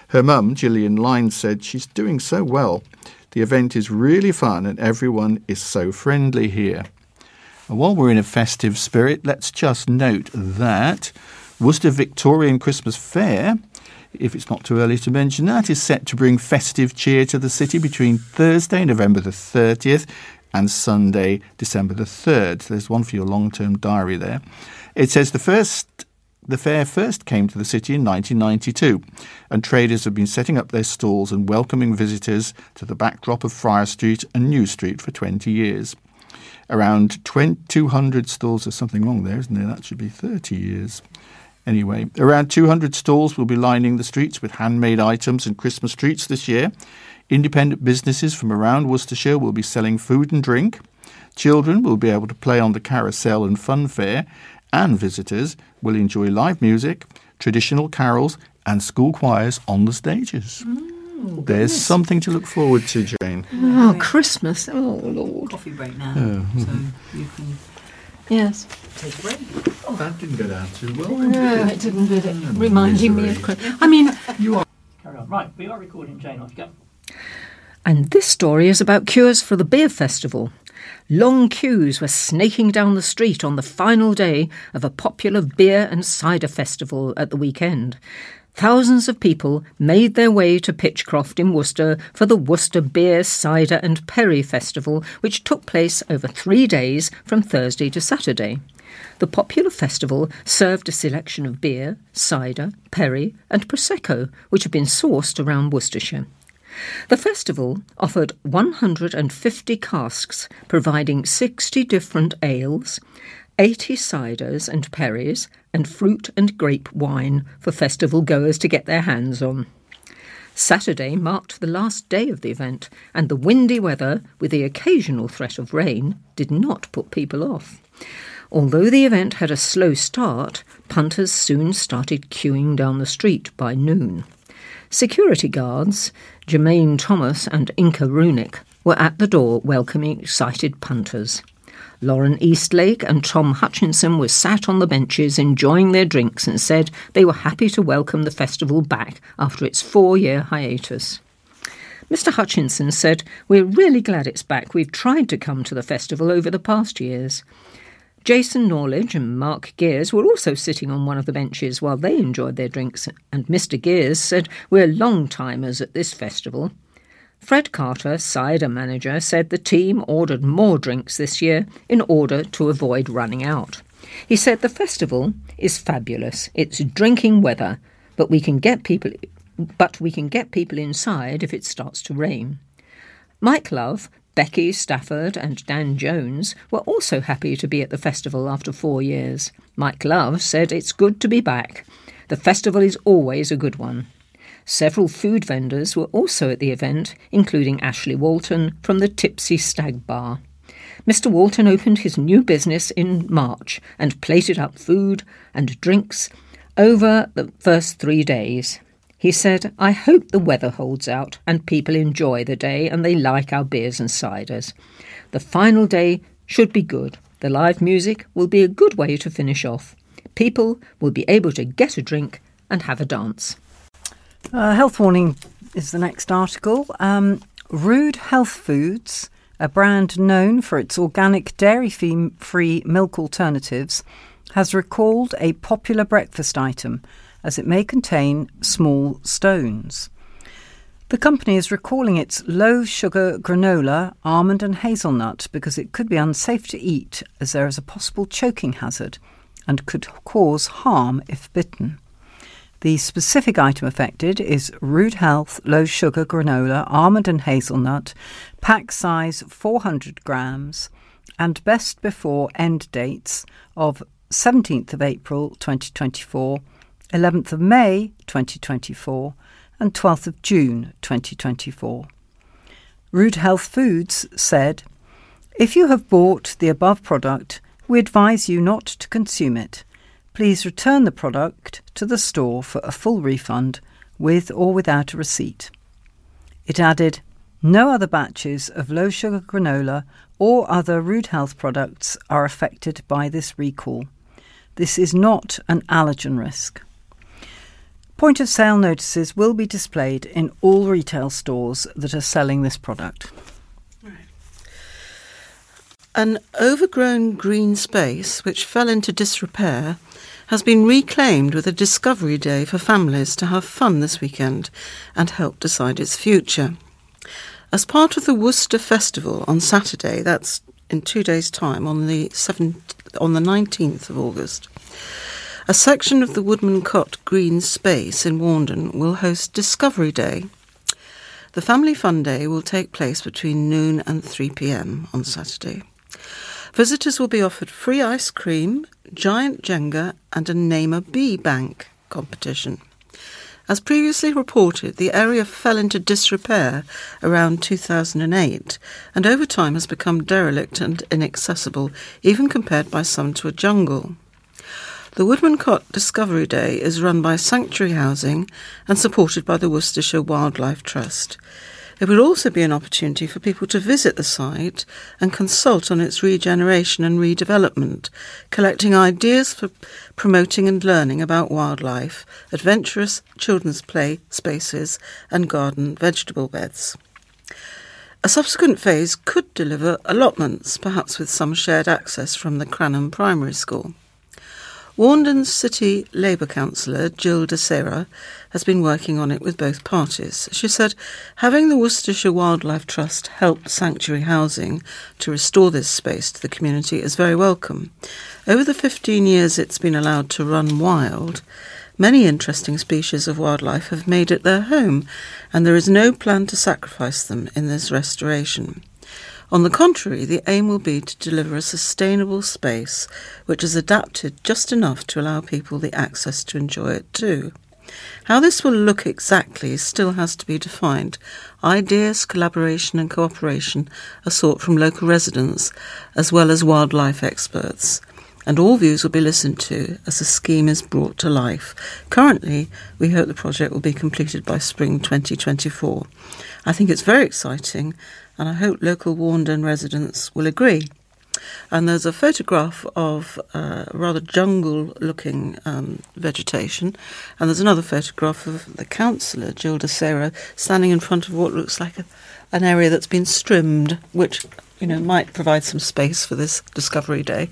Her mum, Gillian Lyons, said, "She's doing so well. The event is really fun and everyone is so friendly here." And while we're in a festive spirit, let's just note that Worcester Victorian Christmas Fair, if it's not too early to mention that, is set to bring festive cheer to the city between Thursday, November the thirtieth, and Sunday, December the third. So there's one for your long-term diary there. It says the first, the fair first came to the city in nineteen ninety-two, and traders have been setting up their stalls and welcoming visitors to the backdrop of Friar Street and New Street for twenty years. Around two hundred stalls, there's something wrong there, isn't there? That should be thirty years. Anyway, around two hundred stalls will be lining the streets with handmade items and Christmas treats this year. Independent businesses from around Worcestershire will be selling food and drink. Children will be able to play on the carousel and fun fair, and visitors will enjoy live music, traditional carols and school choirs on the stages. Mm, There's goodness. something to look forward to, Jane. Oh, Christmas. Oh, Lord. Coffee break now, oh. so you can... Yes. Take a break. Oh, that didn't go down too well. No, it didn't, did it? Mm, Reminding misery. me of Christmas. I mean... You are... Carry on. Right, we are recording, Jane. Off you go. And this story is about cures for the beer festival. Long queues were snaking down the street on the final day of a popular beer and cider festival at the weekend. Thousands of people made their way to Pitchcroft in Worcester for the Worcester Beer, Cider and Perry Festival, which took place over three days from Thursday to Saturday. The popular festival served a selection of beer, cider, perry and prosecco, which had been sourced around Worcestershire. The festival offered one hundred fifty casks, providing sixty different ales, eighty ciders and perries, and fruit and grape wine for festival goers to get their hands on. Saturday marked the last day of the event, and the windy weather, with the occasional threat of rain, did not put people off. Although the event had a slow start, punters soon started queuing down the street by noon. Security guards, Jermaine Thomas and Inka Runick, were at the door welcoming excited punters. Lauren Eastlake and Tom Hutchinson were sat on the benches enjoying their drinks and said they were happy to welcome the festival back after its four-year hiatus. Mister Hutchinson said, "We're really glad it's back. We've tried to come to the festival over the past years." Jason Norledge and Mark Gears were also sitting on one of the benches while they enjoyed their drinks, and Mister Gears said, "We're long-timers at this festival." Fred Carter, cider manager, said the team ordered more drinks this year in order to avoid running out. He said the festival is fabulous. It's drinking weather, but we can get people but we can get people inside if it starts to rain. Mike Love, Becky Stafford and Dan Jones were also happy to be at the festival after four years. Mike Love said it's good to be back. The festival is always a good one. Several food vendors were also at the event, including Ashley Walton from the Tipsy Stag Bar. Mister Walton opened his new business in March and plated up food and drinks over the first three days. He said, "I hope the weather holds out and people enjoy the day and they like our beers and ciders. The final day should be good. The live music will be a good way to finish off. People will be able to get a drink and have a dance." Uh, health warning is the next article. Um, Rude Health Foods, a brand known for its organic dairy-free milk alternatives, has recalled a popular breakfast item as it may contain small stones. The company is recalling its low-sugar granola, almond and hazelnut because it could be unsafe to eat as there is a possible choking hazard and could cause harm if bitten. The specific item affected is Rude Health low-sugar granola, almond and hazelnut, pack size four hundred grams, and best before end dates of seventeenth of April twenty twenty-four, eleventh of May twenty twenty-four and twelfth of June twenty twenty-four. Rude Health Foods said, "If you have bought the above product, we advise you not to consume it. Please return the product to the store for a full refund with or without a receipt." It added, "No other batches of low-sugar granola or other Rude Health products are affected by this recall. This is not an allergen risk." Point-of-sale notices will be displayed in all retail stores that are selling this product. An overgrown green space which fell into disrepair has been reclaimed with a discovery day for families to have fun this weekend and help decide its future. As part of the Worcester Festival on Saturday, that's in two days' time, on the nineteenth of August, a section of the Woodman Cot green space in Warndon will host Discovery Day. The Family Fun Day will take place between noon and three p.m. on Saturday. Visitors will be offered free ice cream, giant Jenga and a Name a Bee Bank competition. As previously reported, the area fell into disrepair around two thousand eight and over time has become derelict and inaccessible, even compared by some to a jungle. The Woodman Cot Discovery Day is run by Sanctuary Housing and supported by the Worcestershire Wildlife Trust. It will also be an opportunity for people to visit the site and consult on its regeneration and redevelopment, collecting ideas for promoting and learning about wildlife, adventurous children's play spaces and garden vegetable beds. A subsequent phase could deliver allotments, perhaps with some shared access from the Cranham Primary School. Warndon City Labour Councillor Jill De Serra has been working on it with both parties. She said, "Having the Worcestershire Wildlife Trust help Sanctuary Housing to restore this space to the community is very welcome. Over the fifteen years it's been allowed to run wild, many interesting species of wildlife have made it their home, and there is no plan to sacrifice them in this restoration. On the contrary, the aim will be to deliver a sustainable space which is adapted just enough to allow people the access to enjoy it too. How this will look exactly still has to be defined. Ideas, collaboration and cooperation are sought from local residents as well as wildlife experts, and all views will be listened to as the scheme is brought to life. Currently, we hope the project will be completed by spring twenty twenty-four. I think it's very exciting and I hope local Warndon residents will agree." And there's a photograph of uh, rather jungle-looking um, vegetation, and there's another photograph of the councillor, Jill De Serra, standing in front of what looks like a, an area that's been strimmed, which, you know, might provide some space for this Discovery Day.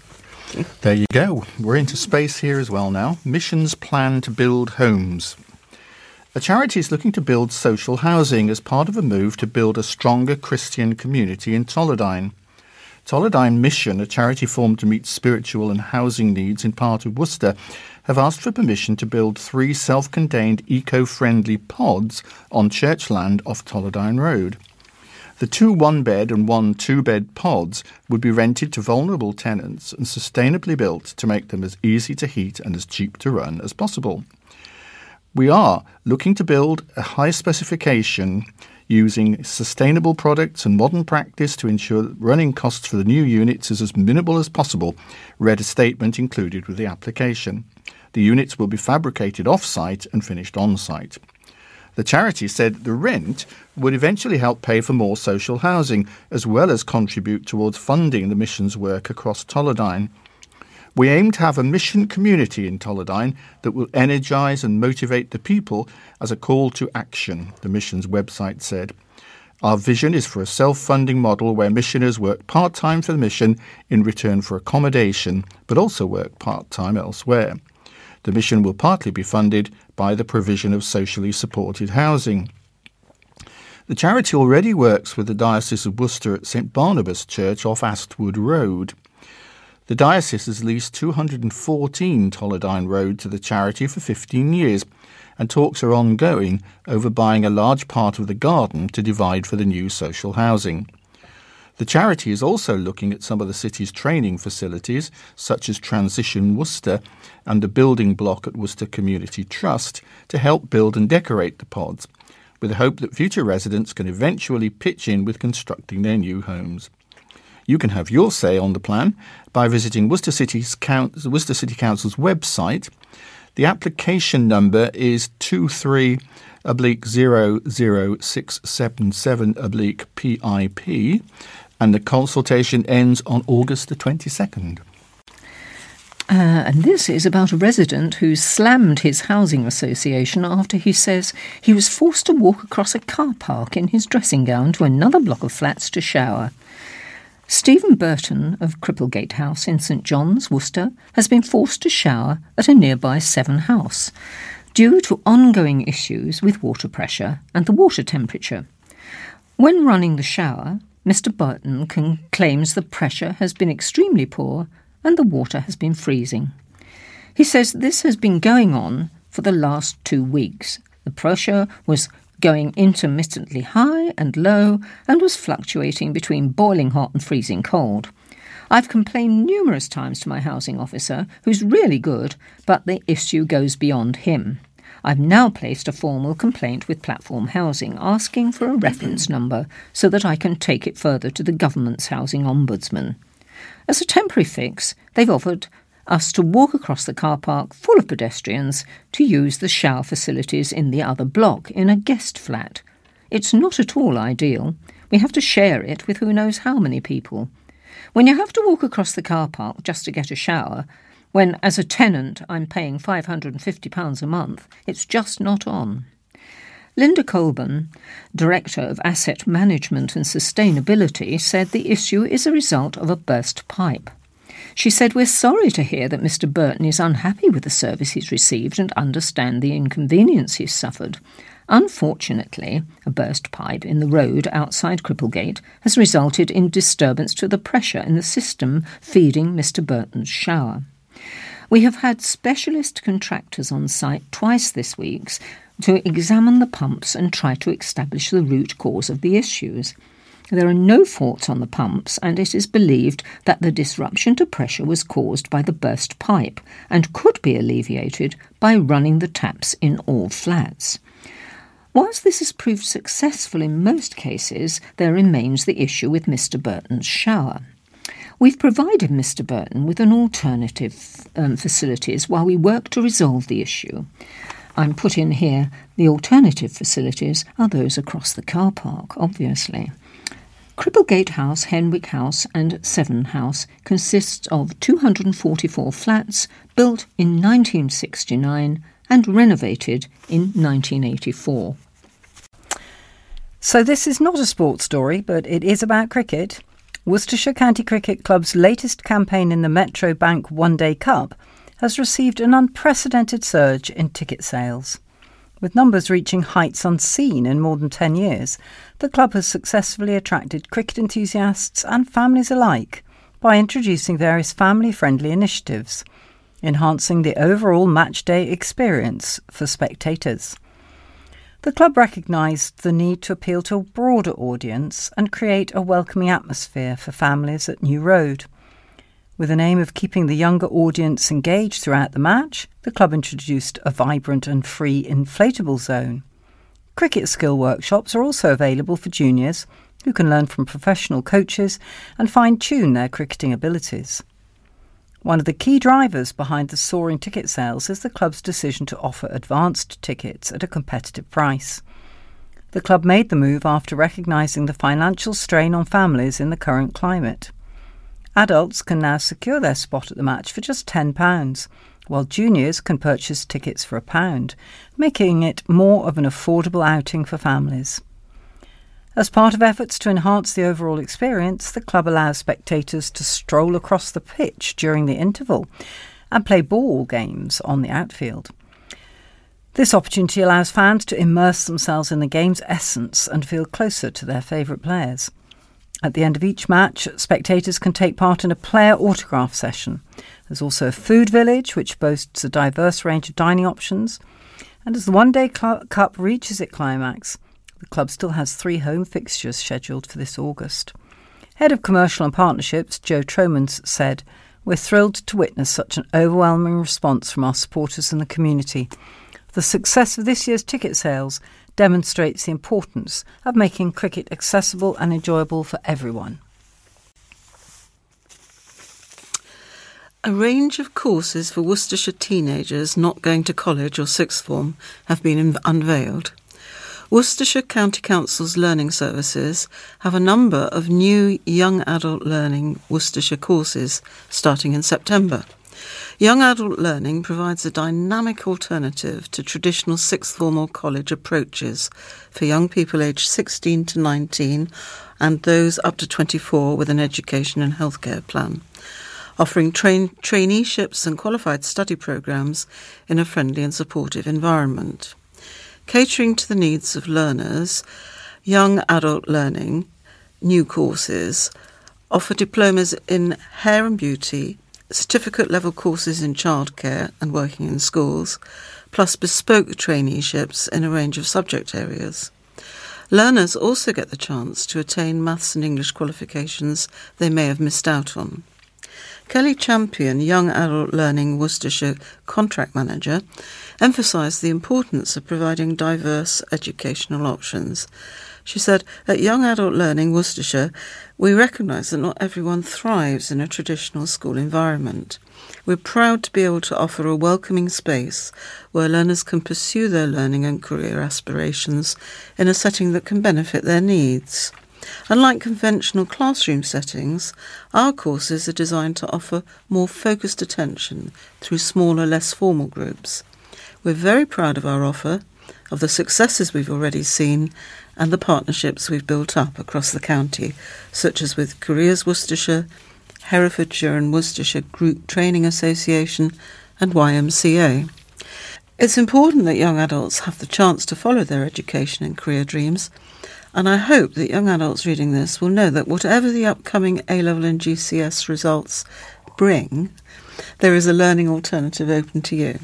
There you go. We're into space here as well now. Mission's plan to build homes. A charity is looking to build social housing as part of a move to build a stronger Christian community in Tolledine. Tolledine Mission, a charity formed to meet spiritual and housing needs in part of Worcester, have asked for permission to build three self-contained eco-friendly pods on church land off Tolledine Road. The two one-bed and one two-bed pods would be rented to vulnerable tenants and sustainably built to make them as easy to heat and as cheap to run as possible. "We are looking to build a high specification using sustainable products and modern practice to ensure that running costs for the new units is as minimal as possible," read a statement included with the application. The units will be fabricated off-site and finished on-site. The charity said the rent would eventually help pay for more social housing, as well as contribute towards funding the mission's work across Tolledine. We aim to have a mission community in Tolledine that will energise and motivate the people as a call to action, the mission's website said. Our vision is for a self-funding model where missioners work part-time for the mission in return for accommodation, but also work part-time elsewhere. The mission will partly be funded by the provision of socially supported housing. The charity already works with the Diocese of Worcester at St Barnabas Church off Astwood Road. The diocese has leased two hundred fourteen Tolledine Road to the charity for fifteen years, and talks are ongoing over buying a large part of the garden to divide for the new social housing. The charity is also looking at some of the city's training facilities, such as Transition Worcester and the building block at Worcester Community Trust, to help build and decorate the pods, with the hope that future residents can eventually pitch in with constructing their new homes. You can have your say on the plan by visiting Worcester City's Council, Worcester City Council's website. The application number is two three zero zero six seven seven P I P, and the consultation ends on August the twenty-second. Uh, and this is about a resident who slammed his housing association after he says he was forced to walk across a car park in his dressing gown to another block of flats to shower. Stephen Burton of Cripplegate House in St John's, Worcester, has been forced to shower at a nearby Severn house due to ongoing issues with water pressure and the water temperature. When running the shower, Mr Burton can, claims the pressure has been extremely poor and the water has been freezing. He says this has been going on for the last two weeks. The pressure was going intermittently high and low and was fluctuating between boiling hot and freezing cold. I've complained numerous times to my housing officer, who's really good, but the issue goes beyond him. I've now placed a formal complaint with Platform Housing, asking for a reference number so that I can take it further to the government's housing ombudsman. As a temporary fix, they've offered us to walk across the car park full of pedestrians to use the shower facilities in the other block in a guest flat. It's not at all ideal. We have to share it with who knows how many people. When you have to walk across the car park just to get a shower, when as a tenant I'm paying five hundred fifty pounds a month, it's just not on. Linda Colburn, Director of Asset Management and Sustainability, said the issue is a result of a burst pipe. She said, we're sorry to hear that Mr Burton is unhappy with the service he's received and understand the inconvenience he's suffered. Unfortunately, a burst pipe in the road outside Cripplegate has resulted in disturbance to the pressure in the system feeding Mr Burton's shower. We have had specialist contractors on site twice this week to examine the pumps and try to establish the root cause of the issues. There are no faults on the pumps, and it is believed that the disruption to pressure was caused by the burst pipe and could be alleviated by running the taps in all flats. Whilst this has proved successful in most cases, there remains the issue with Mr Burton's shower. We've provided Mr Burton with an alternative um, facilities while we work to resolve the issue. I'm put in here, the alternative facilities are those across the car park, obviously. Cripplegate House, Henwick House and Severn House consists of two hundred forty-four flats built in nineteen sixty-nine and renovated in nineteen eighty-four. So this is not a sports story, but it is about cricket. Worcestershire County Cricket Club's latest campaign in the Metro Bank One Day Cup has received an unprecedented surge in ticket sales. With numbers reaching heights unseen in more than ten years, the club has successfully attracted cricket enthusiasts and families alike by introducing various family-friendly initiatives, enhancing the overall matchday experience for spectators. The club recognised the need to appeal to a broader audience and create a welcoming atmosphere for families at New Road. With an aim of keeping the younger audience engaged throughout the match, the club introduced a vibrant and free inflatable zone. Cricket skill workshops are also available for juniors, who can learn from professional coaches and fine-tune their cricketing abilities. One of the key drivers behind the soaring ticket sales is the club's decision to offer advanced tickets at a competitive price. The club made the move after recognising the financial strain on families in the current climate. Adults can now secure their spot at the match for just ten pounds, while juniors can purchase tickets for a pound, making it more of an affordable outing for families. As part of efforts to enhance the overall experience, the club allows spectators to stroll across the pitch during the interval and play ball games on the outfield. This opportunity allows fans to immerse themselves in the game's essence and feel closer to their favourite players. At the end of each match, spectators can take part in a player autograph session. There's also a food village, which boasts a diverse range of dining options. And as the one-day cup reaches its climax, the club still has three home fixtures scheduled for this August. Head of Commercial and Partnerships, Joe Tromans, said, "We're thrilled to witness such an overwhelming response from our supporters and the community. The success of this year's ticket sales demonstrates the importance of making cricket accessible and enjoyable for everyone." A range of courses for Worcestershire teenagers not going to college or sixth form have been unveiled. Worcestershire County Council's Learning Services have a number of new young adult learning Worcestershire courses starting in September. Young adult learning provides a dynamic alternative to traditional sixth form or college approaches for young people aged sixteen to nineteen and those up to twenty-four with an education and healthcare plan, offering train- traineeships and qualified study programmes in a friendly and supportive environment. Catering to the needs of learners, young adult learning, new courses, offer diplomas in hair and beauty, certificate-level courses in childcare and working in schools, plus bespoke traineeships in a range of subject areas. Learners also get the chance to attain maths and English qualifications they may have missed out on. Kelly Champion, Young Adult Learning Worcestershire Contract Manager, emphasised the importance of providing diverse educational options. She said, "At Young Adult Learning Worcestershire, we recognise that not everyone thrives in a traditional school environment. We're proud to be able to offer a welcoming space where learners can pursue their learning and career aspirations in a setting that can benefit their needs. Unlike conventional classroom settings, our courses are designed to offer more focused attention through smaller, less formal groups. We're very proud of our offer, of the successes we've already seen, and the partnerships we've built up across the county, such as with Careers Worcestershire, Herefordshire and Worcestershire Group Training Association, and Y M C A. It's important that young adults have the chance to follow their education and career dreams, and I hope that young adults reading this will know that whatever the upcoming A-level and G C S results bring, there is a learning alternative open to you."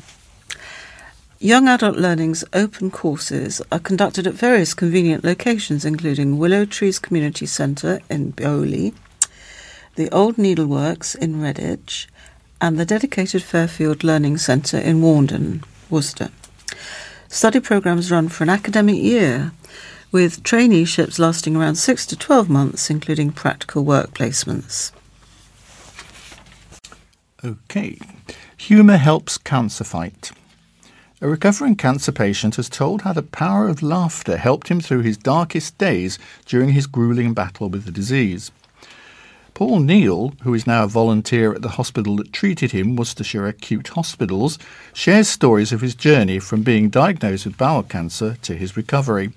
Young Adult Learning's open courses are conducted at various convenient locations, including Willow Trees Community Centre in Bewley, the Old Needleworks in Redditch, and the dedicated Fairfield Learning Centre in Warndon, Worcester. Study programmes run for an academic year, with traineeships lasting around six to twelve months, including practical work placements. OK. Humour helps cancer fight. A recovering cancer patient has told how the power of laughter helped him through his darkest days during his gruelling battle with the disease. Paul Neal, who is now a volunteer at the hospital that treated him, Worcestershire Acute Hospitals, shares stories of his journey from being diagnosed with bowel cancer to his recovery.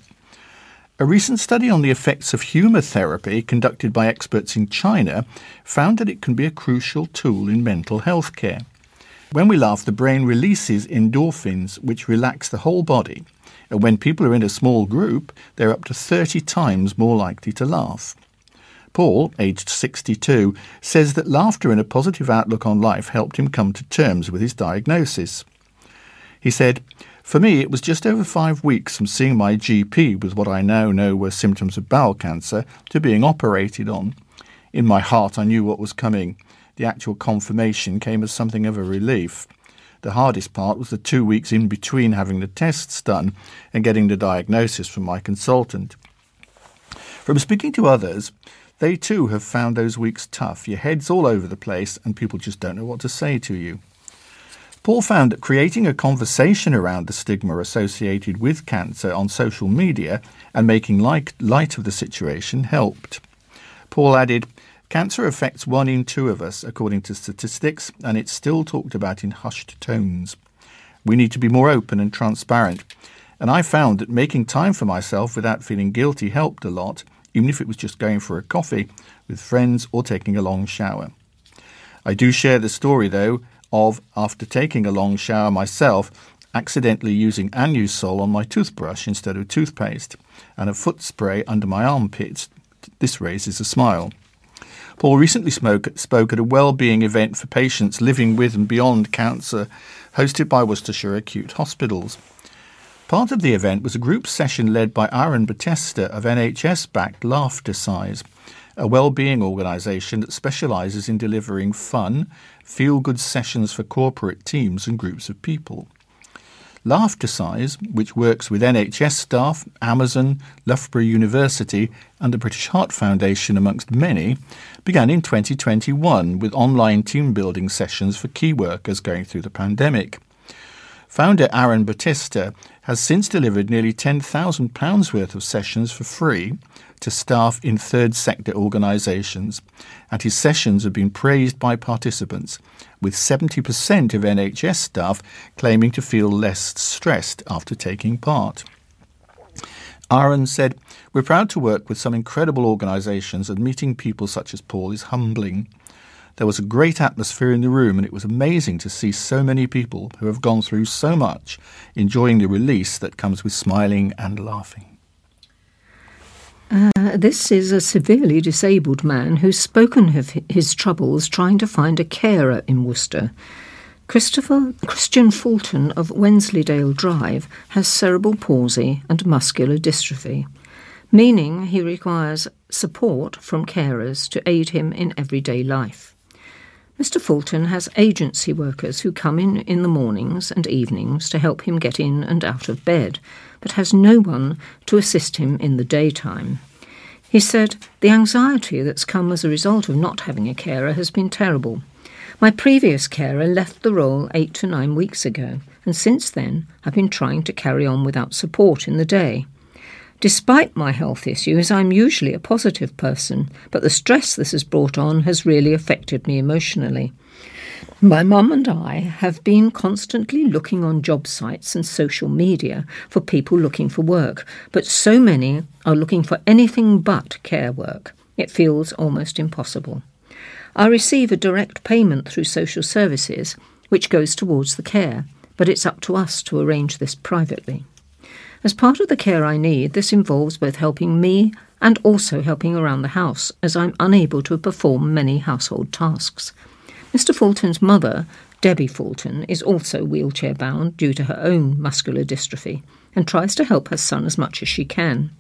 A recent study on the effects of humour therapy conducted by experts in China found that it can be a crucial tool in mental health care. When we laugh, the brain releases endorphins, which relax the whole body. And when people are in a small group, they're up to thirty times more likely to laugh. Paul, aged sixty-two, says that laughter and a positive outlook on life helped him come to terms with his diagnosis. He said, "For me, it was just over five weeks from seeing my G P with what I now know were symptoms of bowel cancer to being operated on. In my heart, I knew what was coming. The actual confirmation came as something of a relief. The hardest part was the two weeks in between having the tests done and getting the diagnosis from my consultant. From speaking to others, They too have found those weeks tough. Your head's all over the place and people just don't know what to say to you. Paul found that creating a conversation around the stigma associated with cancer on social media and making light of the situation helped. Paul added, "Cancer affects one in two of us, according to statistics, and it's still talked about in hushed tones. We need to be more open and transparent. And I found that making time for myself without feeling guilty helped a lot, even if it was just going for a coffee with friends or taking a long shower. I do share the story, though, of, after taking a long shower myself, accidentally using Anusol on my toothbrush instead of toothpaste, and a foot spray under my armpits. This raises a smile." Paul recently spoke at a wellbeing event for patients living with and beyond cancer, hosted by Worcestershire Acute Hospitals. Part of the event was a group session led by Aaron Batesta of N H S-backed Laughter Size, a wellbeing organisation that specialises in delivering fun, feel-good sessions for corporate teams and groups of people. Laughter Size, which works with N H S staff, Amazon, Loughborough University and the British Heart Foundation, amongst many, began in twenty twenty-one with online team-building sessions for key workers going through the pandemic. Founder Aaron Batista has since delivered nearly ten thousand pounds worth of sessions for free to staff in third sector organisations, and his sessions have been praised by participants, with seventy percent of N H S staff claiming to feel less stressed after taking part. Aaron said, "We're proud to work with some incredible organisations, and meeting people such as Paul is humbling. There was a great atmosphere in the room, and it was amazing to see so many people who have gone through so much enjoying the release that comes with smiling and laughing." Uh, this is a severely disabled man who's spoken of his troubles trying to find a carer in Worcester. Christopher Christian Fulton of Wensleydale Drive has cerebral palsy and muscular dystrophy, meaning he requires support from carers to aid him in everyday life. Mister Fulton has agency workers who come in in the mornings and evenings to help him get in and out of bed, but has no one to assist him in the daytime. He said, "The anxiety that's come as a result of not having a carer has been terrible. My previous carer left the role eight to nine weeks ago, and since then I've been trying to carry on without support in the day. Despite my health issues, I'm usually a positive person, but the stress this has brought on has really affected me emotionally. My mum and I have been constantly looking on job sites and social media for people looking for work, but so many are looking for anything but care work. It feels almost impossible. I receive a direct payment through social services, which goes towards the care, but it's up to us to arrange this privately. As part of the care I need, this involves both helping me and also helping around the house, as I'm unable to perform many household tasks. Mister Fulton's mother, Debbie Fulton, is also wheelchair-bound due to her own muscular dystrophy and tries to help her son as much as she can.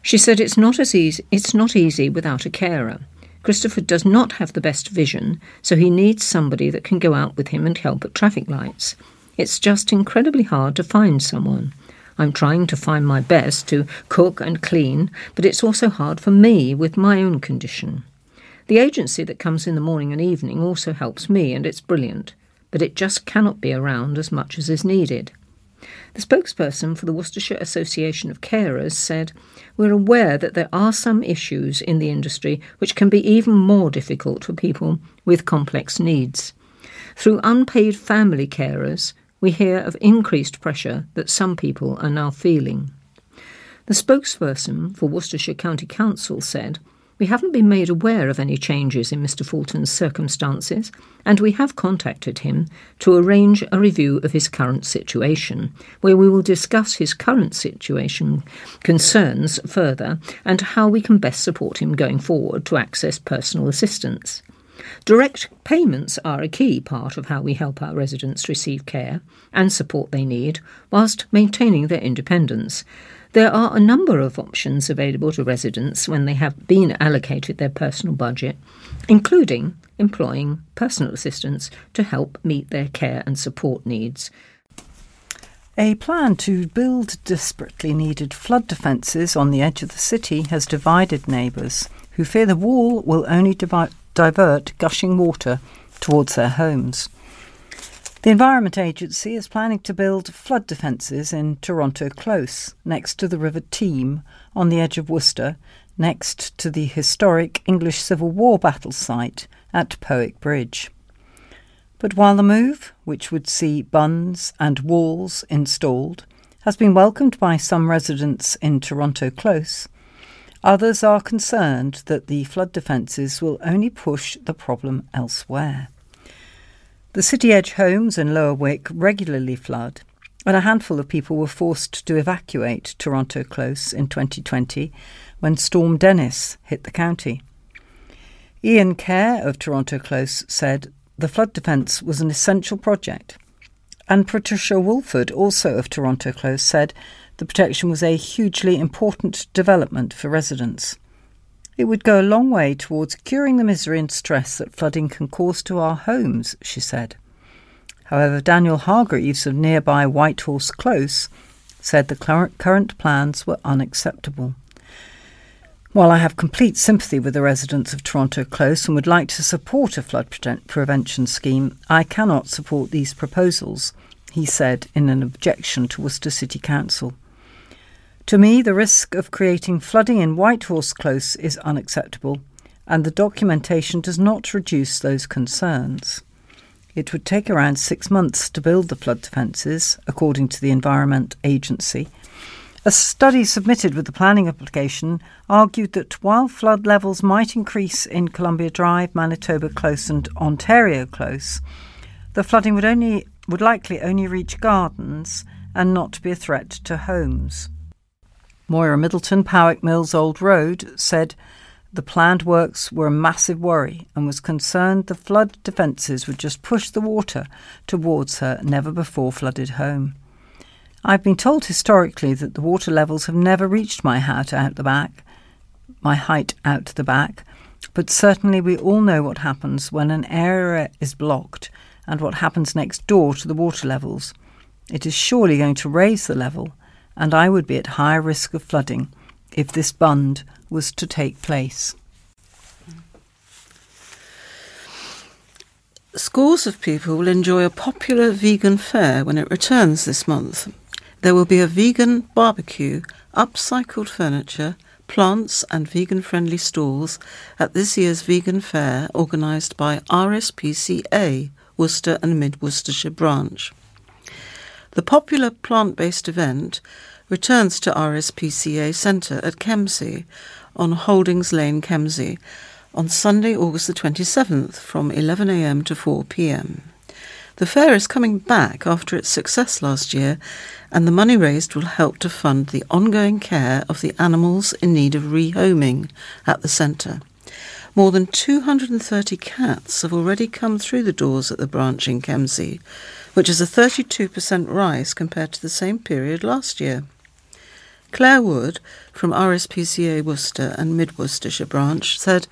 She said it's not as easy, it's not easy without a carer. Christopher does not have the best vision, so he needs somebody that can go out with him and help at traffic lights. It's just incredibly hard to find someone. I'm trying to find my best to cook and clean, but it's also hard for me with my own condition. The agency that comes in the morning and evening also helps me, and it's brilliant, but it just cannot be around as much as is needed." The spokesperson for the Worcestershire Association of Carers said, "We're aware that there are some issues in the industry which can be even more difficult for people with complex needs. Through unpaid family carers, we hear of increased pressure that some people are now feeling." The spokesperson for Worcestershire County Council said, "We haven't been made aware of any changes in Mister Fulton's circumstances, and we have contacted him to arrange a review of his current situation, where we will discuss his current situation concerns further and how we can best support him going forward to access personal assistance. Direct payments are a key part of how we help our residents receive care and support they need whilst maintaining their independence. There are a number of options available to residents when they have been allocated their personal budget, including employing personal assistants to help meet their care and support needs." A plan to build desperately needed flood defences on the edge of the city has divided neighbours who fear the wall will only divi- divert gushing water towards their homes. The Environment Agency is planning to build flood defences in Toronto Close, next to the River Team, on the edge of Worcester, next to the historic English Civil War battle site at Powick Bridge. But while the move, which would see bunds and walls installed, has been welcomed by some residents in Toronto Close, others are concerned that the flood defences will only push the problem elsewhere. The City Edge homes in Lower Wyck regularly flood, and a handful of people were forced to evacuate Toronto Close in twenty twenty when Storm Dennis hit the county. Ian Kerr of Toronto Close said the flood defence was an essential project, and Patricia Woolford, also of Toronto Close, said the protection was a hugely important development for residents. It would go a long way towards curing the misery and stress that flooding can cause to our homes, she said. However, Daniel Hargreaves of nearby Whitehorse Close said the current plans were unacceptable. While I have complete sympathy with the residents of Toronto Close and would like to support a flood prevention scheme, I cannot support these proposals, he said in an objection to Worcester City Council. To me, the risk of creating flooding in Whitehorse Close is unacceptable, and the documentation does not reduce those concerns. It would take around six months to build the flood defences, according to the Environment Agency. A study submitted with the planning application argued that while flood levels might increase in Columbia Drive, Manitoba Close and Ontario Close, the flooding would only would likely only reach gardens and not be a threat to homes. Moira Middleton, Powick Mills Old Road, said the planned works were a massive worry and was concerned the flood defences would just push the water towards her never-before-flooded home. I've been told historically that the water levels have never reached my height out the back, my height out the back, but certainly we all know what happens when an area is blocked and what happens next door to the water levels. It is surely going to raise the level, and I would be at high risk of flooding if this bund was to take place. Scores of people will enjoy a popular vegan fair when it returns this month. There will be a vegan barbecue, upcycled furniture, plants and vegan-friendly stalls at this year's vegan fair organised by R S P C A, Worcester and Mid-Worcestershire branch. The popular plant-based event returns to R S P C A Centre at Kemsey on Holdings Lane, Kemsey, on Sunday, August the twenty-seventh from eleven a.m. to four p.m. The fair is coming back after its success last year, and the money raised will help to fund the ongoing care of the animals in need of rehoming at the centre. More than two hundred thirty cats have already come through the doors at the branch in Kemsey, which is a thirty-two percent rise compared to the same period last year. Claire Wood from R S P C A Worcester and Mid-Worcestershire branch said,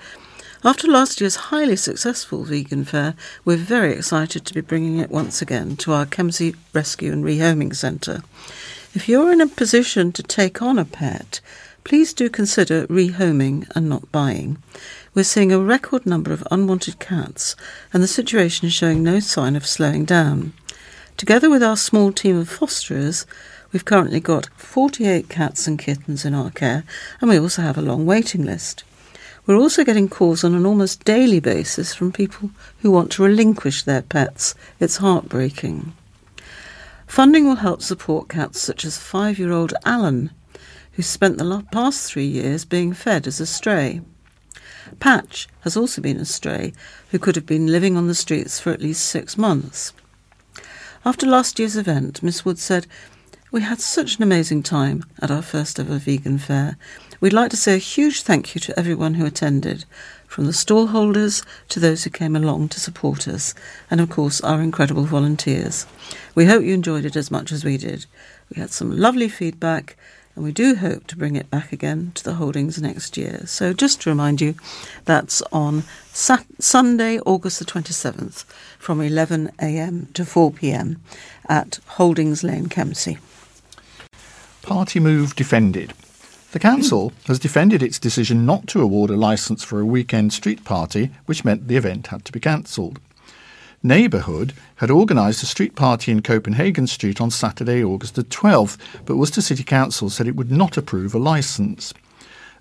after last year's highly successful vegan fair, we're very excited to be bringing it once again to our Kemsey Rescue and Rehoming Centre. If you're in a position to take on a pet, please do consider rehoming and not buying. We're seeing a record number of unwanted cats, and the situation is showing no sign of slowing down. Together with our small team of fosterers, we've currently got forty-eight cats and kittens in our care, and we also have a long waiting list. We're also getting calls on an almost daily basis from people who want to relinquish their pets. It's heartbreaking. Funding will help support cats such as five-year-old Alan, who spent the past three years being fed as a stray. Patch has also been a stray, who could have been living on the streets for at least six months. After last year's event, Miss Wood said, we had such an amazing time at our first ever vegan fair. We'd like to say a huge thank you to everyone who attended, from the stall holders to those who came along to support us, and of course our incredible volunteers. We hope you enjoyed it as much as we did. We had some lovely feedback, and we do hope to bring it back again to the Holdings next year. So just to remind you, that's on Sat- Sunday, August the twenty-seventh, from eleven a.m. to four p.m. at Holdings Lane, Kemsey. Party move defended. The council has defended its decision not to award a licence for a weekend street party, which meant the event had to be cancelled. Neighbourhood had organised a street party in Copenhagen Street on Saturday, August the twelfth, but Worcester City Council said it would not approve a licence.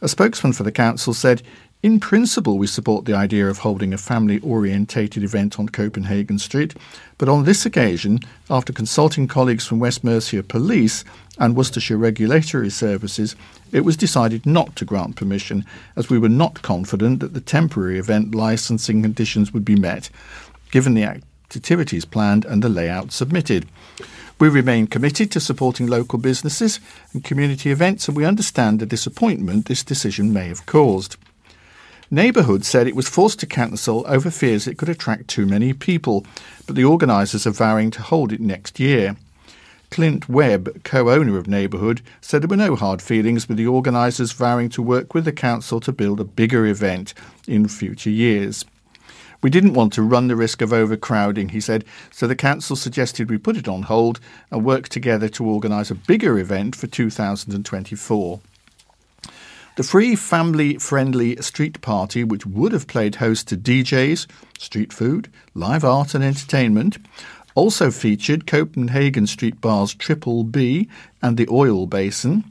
A spokesman for the council said, "In principle, we support the idea of holding a family-orientated event on Copenhagen Street, but on this occasion, after consulting colleagues from West Mercia Police and Worcestershire Regulatory Services, it was decided not to grant permission, as we were not confident that the temporary event licensing conditions would be met, given the activities planned and the layout submitted. We remain committed to supporting local businesses and community events, and we understand the disappointment this decision may have caused." Neighbourhood said it was forced to cancel over fears it could attract too many people, but the organisers are vowing to hold it next year. Clint Webb, co-owner of Neighbourhood, said there were no hard feelings, with the organisers vowing to work with the council to build a bigger event in future years. "We didn't want to run the risk of overcrowding," he said, "so the council suggested we put it on hold and work together to organise a bigger event for two thousand twenty-four. The free family-friendly street party, which would have played host to D Js, street food, live art and entertainment, also featured Copenhagen Street bars Triple B and the Oil Basin,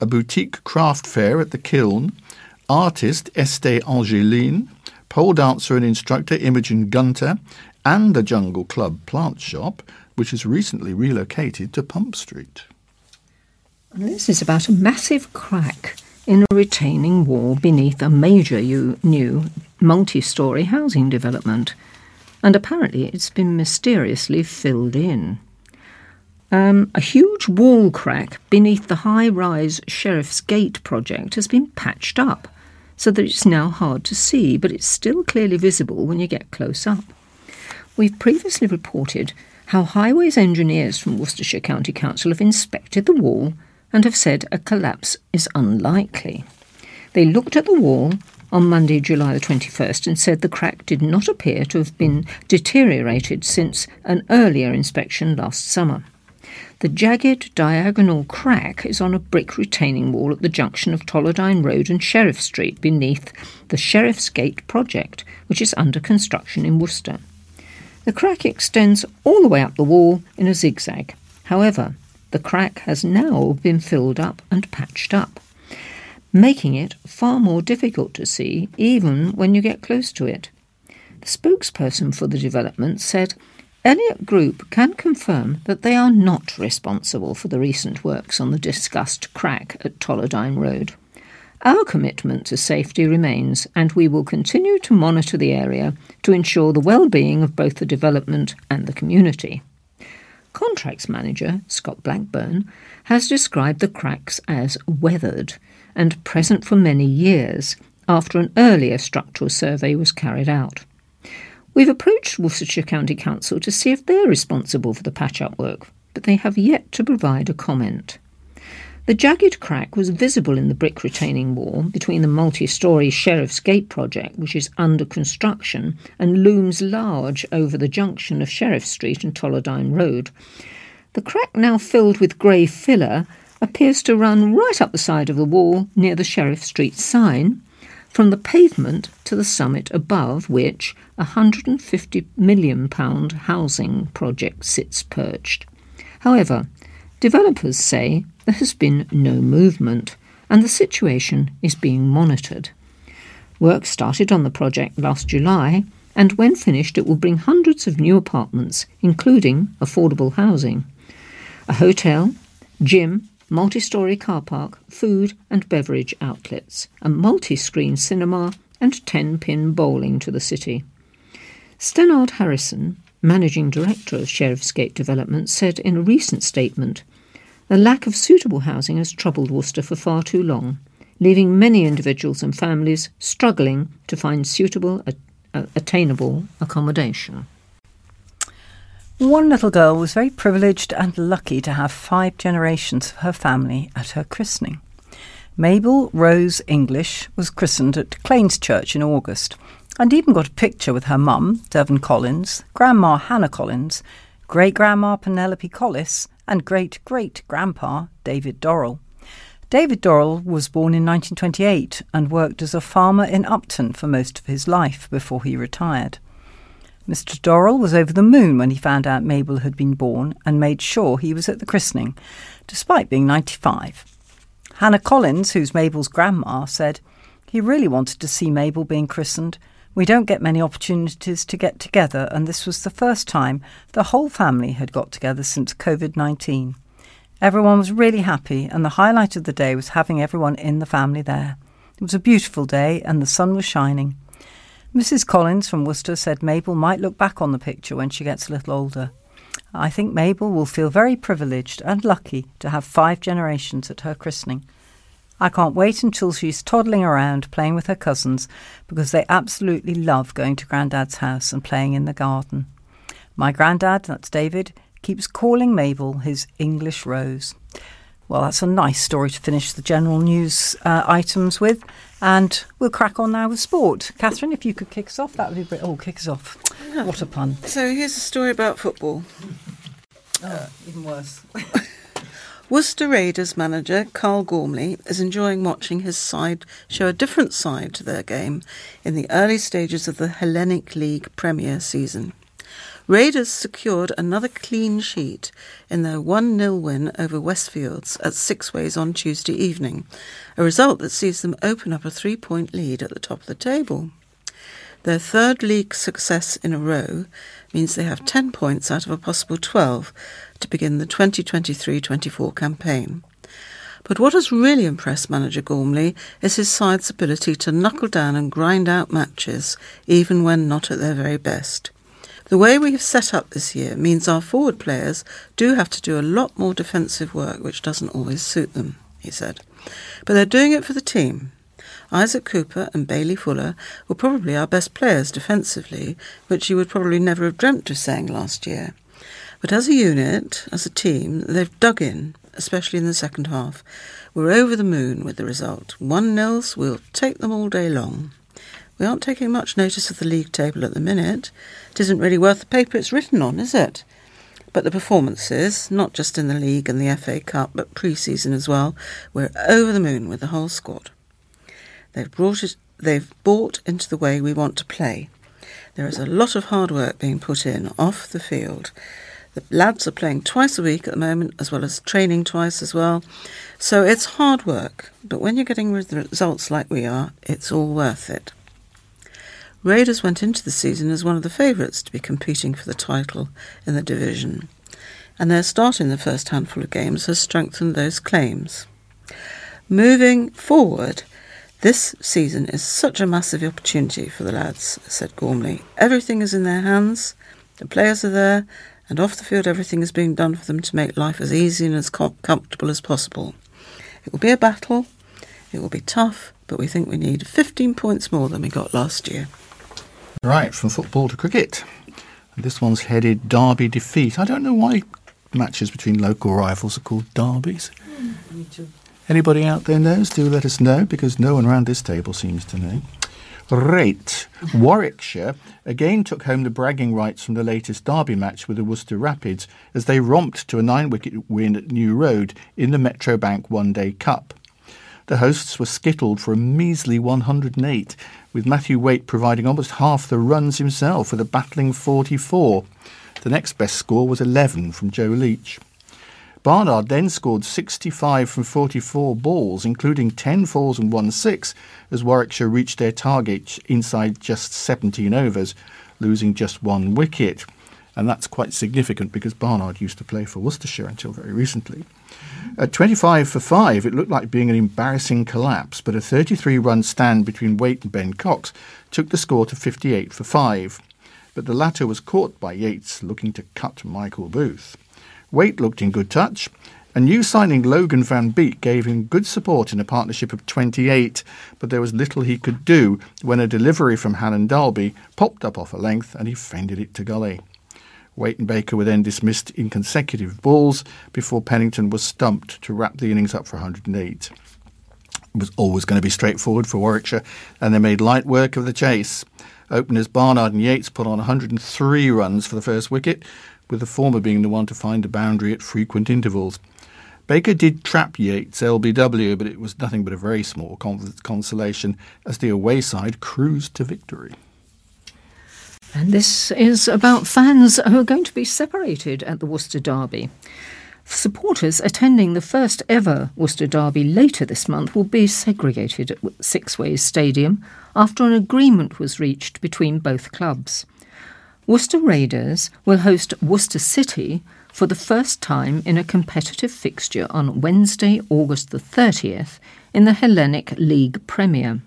a boutique craft fair at the Kiln, artist Estée Angeline, pole dancer and instructor Imogen Gunter, and the Jungle Club plant shop, which has recently relocated to Pump Street. And this is about a massive crack in a retaining wall beneath a major new multi-storey housing development, and apparently it's been mysteriously filled in. Um, a huge wall crack beneath the high-rise Sheriff's Gate project has been patched up, so that it's now hard to see, but it's still clearly visible when you get close up. We've previously reported how highways engineers from Worcestershire County Council have inspected the wall and have said a collapse is unlikely. They looked at the wall on Monday, July the twenty-first, and said the crack did not appear to have been deteriorated since an earlier inspection last summer. The jagged diagonal crack is on a brick retaining wall at the junction of Tolladine Road and Sheriff Street beneath the Sheriff's Gate project, which is under construction in Worcester. The crack extends all the way up the wall in a zigzag. However, the crack has now been filled up and patched up, making it far more difficult to see even when you get close to it. The spokesperson for the development said, "Elliott Group can confirm that they are not responsible for the recent works on the discussed crack at Tolladine Road. Our commitment to safety remains, and we will continue to monitor the area to ensure the well-being of both the development and the community." Contracts manager Scott Blackburn has described the cracks as weathered and present for many years after an earlier structural survey was carried out. "We've approached Worcestershire County Council to see if they're responsible for the patch-up work, but they have yet to provide a comment." The jagged crack was visible in the brick retaining wall between the multi-storey Sheriff's Gate project, which is under construction and looms large over the junction of Sheriff Street and Tolladine Road. The crack, now filled with grey filler, appears to run right up the side of the wall near the Sheriff Street sign, from the pavement to the summit above which a one hundred fifty million pounds housing project sits perched. However, developers say there has been no movement and the situation is being monitored. Work started on the project last July, and when finished it will bring hundreds of new apartments, including affordable housing, a hotel, gym, multi-storey car park, food and beverage outlets, a multi-screen cinema and ten-pin bowling to the city. Stannard Harrison, managing director of Sheriff's Gate Development, said in a recent statement, "The lack of suitable housing has troubled Worcester for far too long, leaving many individuals and families struggling to find suitable, attainable accommodation." One little girl was very privileged and lucky to have five generations of her family at her christening. Mabel Rose English was christened at Claines Church in August, and even got a picture with her mum, Devon Collins, Grandma Hannah Collins, great-grandma Penelope Collis, and great-great-grandpa David Dorrell. David Dorrell was born in nineteen twenty-eight and worked as a farmer in Upton for most of his life before he retired. Mister Dorrell was over the moon when he found out Mabel had been born and made sure he was at the christening, despite being ninety-five. Hannah Collins, who's Mabel's grandma, said, "He really wanted to see Mabel being christened. We don't get many opportunities to get together, and this was the first time the whole family had got together since covid nineteen. Everyone was really happy, and the highlight of the day was having everyone in the family there. It was a beautiful day, and the sun was shining." Mrs Collins from Worcester said Mabel might look back on the picture when she gets a little older. "I think Mabel will feel very privileged and lucky to have five generations at her christening. I can't wait until she's toddling around playing with her cousins because they absolutely love going to Grandad's house and playing in the garden. My Grandad, that's David, keeps calling Mabel his English Rose." Well, that's a nice story to finish the general news uh, items with. And we'll crack on now with sport. Catherine, if you could kick us off, that would be brilliant. Oh, kick us off. Yeah. What a pun. So here's a story about football. Oh, uh, even worse. Worcester Raiders manager Carl Gormley is enjoying watching his side show a different side to their game in the early stages of the Hellenic League Premier season. Raiders secured another clean sheet in their one nil win over Westfields at Six Ways on Tuesday evening, a result that sees them open up a three-point lead at the top of the table. Their third league success in a row means they have ten points out of a possible twelve to begin the twenty twenty-three twenty-four campaign. But what has really impressed manager Gormley is his side's ability to knuckle down and grind out matches, even when not at their very best. The way we have set up this year means our forward players do have to do a lot more defensive work, which doesn't always suit them, he said. But they're doing it for the team. Isaac Cooper and Bailey Fuller were probably our best players defensively, which you would probably never have dreamt of saying last year. But as a unit, as a team, they've dug in, especially in the second half. We're over the moon with the result. one nils, we'll take them all day long. We aren't taking much notice of the league table at the minute. It isn't really worth the paper it's written on, is it? But the performances, not just in the league and the F A Cup, but pre-season as well, we're over the moon with the whole squad. They've brought it, they've bought into the way we want to play. There is a lot of hard work being put in off the field. The lads are playing twice a week at the moment, as well as training twice as well. So it's hard work, but when you're getting results like we are, it's all worth it. Raiders went into the season as one of the favourites to be competing for the title in the division, and their start in the first handful of games has strengthened those claims. Moving forward, this season is such a massive opportunity for the lads, said Gormley. Everything is in their hands, the players are there, and off the field everything is being done for them to make life as easy and as comfortable as possible. It will be a battle, it will be tough, but we think we need fifteen points more than we got last year. Right, from football to cricket. This one's headed Derby defeat. I don't know why matches between local rivals are called derbies. Mm, me too. Anybody out there knows? Do let us know, because no one around this table seems to know. Right, Warwickshire again took home the bragging rights from the latest Derby match with the Worcester Rapids as they romped to a nine-wicket win at New Road in the Metro Bank One Day Cup. The hosts were skittled for a measly one hundred and eight, with Matthew Waite providing almost half the runs himself with a battling forty-four. The next best score was eleven from Joe Leach. Barnard then scored sixty-five from forty-four balls, including ten fours and one six, as Warwickshire reached their target inside just seventeen overs, losing just one wicket. And that's quite significant because Barnard used to play for Worcestershire until very recently. At twenty-five for five, it looked like being an embarrassing collapse, but a thirty-three run stand between Waite and Ben Cox took the score to fifty-eight for five. But the latter was caught by Yates looking to cut Michael Booth. Waite looked in good touch, and new signing Logan Van Beek gave him good support in a partnership of twenty-eight, but there was little he could do when a delivery from Hannon Dalby popped up off a length and he fended it to gully. Waite and Baker were then dismissed in consecutive balls before Pennington was stumped to wrap the innings up for one hundred and eight. It was always going to be straightforward for Warwickshire, and they made light work of the chase. Openers Barnard and Yates put on one hundred and three runs for the first wicket, with the former being the one to find the boundary at frequent intervals. Baker did trap Yates L B W, but it was nothing but a very small con- consolation as the away side cruised to victory. And this is about fans who are going to be separated at the Worcester Derby. Supporters attending the first ever Worcester Derby later this month will be segregated at Six Ways Stadium after an agreement was reached between both clubs. Worcester Raiders will host Worcester City for the first time in a competitive fixture on Wednesday, August the thirtieth, in the Hellenic League Premier.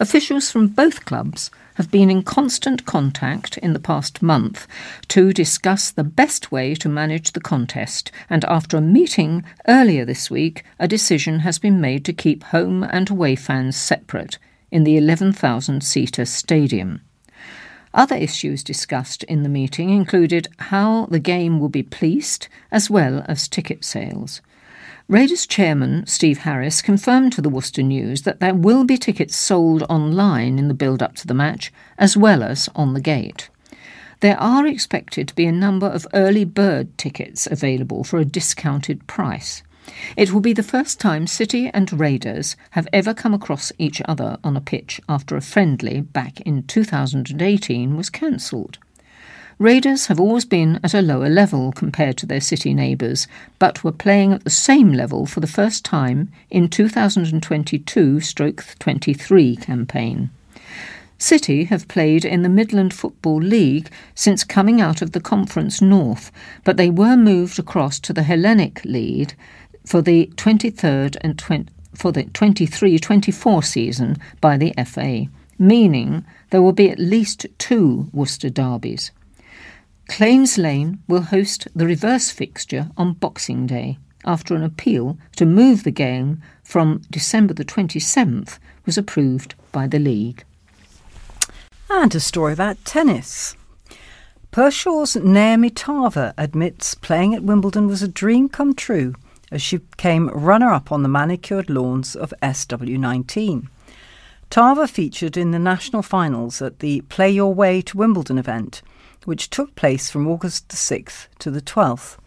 Officials from both clubs have been in constant contact in the past month to discuss the best way to manage the contest, and after a meeting earlier this week, a decision has been made to keep home and away fans separate in the eleven thousand seater stadium. Other issues discussed in the meeting included how the game will be policed as well as ticket sales. Raiders chairman Steve Harris confirmed to the Worcester News that there will be tickets sold online in the build-up to the match, as well as on the gate. There are expected to be a number of early bird tickets available for a discounted price. It will be the first time City and Raiders have ever come across each other on a pitch after a friendly back in two thousand eighteen was cancelled. Raiders have always been at a lower level compared to their city neighbours, but were playing at the same level for the first time in twenty twenty-two twenty-three campaign. City have played in the Midland Football League since coming out of the Conference North, but they were moved across to the Hellenic League for the twenty-third and twenty, for the twenty-three twenty-four season by the F A, meaning there will be at least two Worcester derbies. Claims Lane will host the reverse fixture on Boxing Day after an appeal to move the game from December the twenty-seventh was approved by the league. And a story about tennis. Pershaw's Naomi Tarver admits playing at Wimbledon was a dream come true as she became runner-up on the manicured lawns of S W nineteen. Tarver featured in the national finals at the Play Your Way to Wimbledon event, which took place from August the sixth to the twelfth.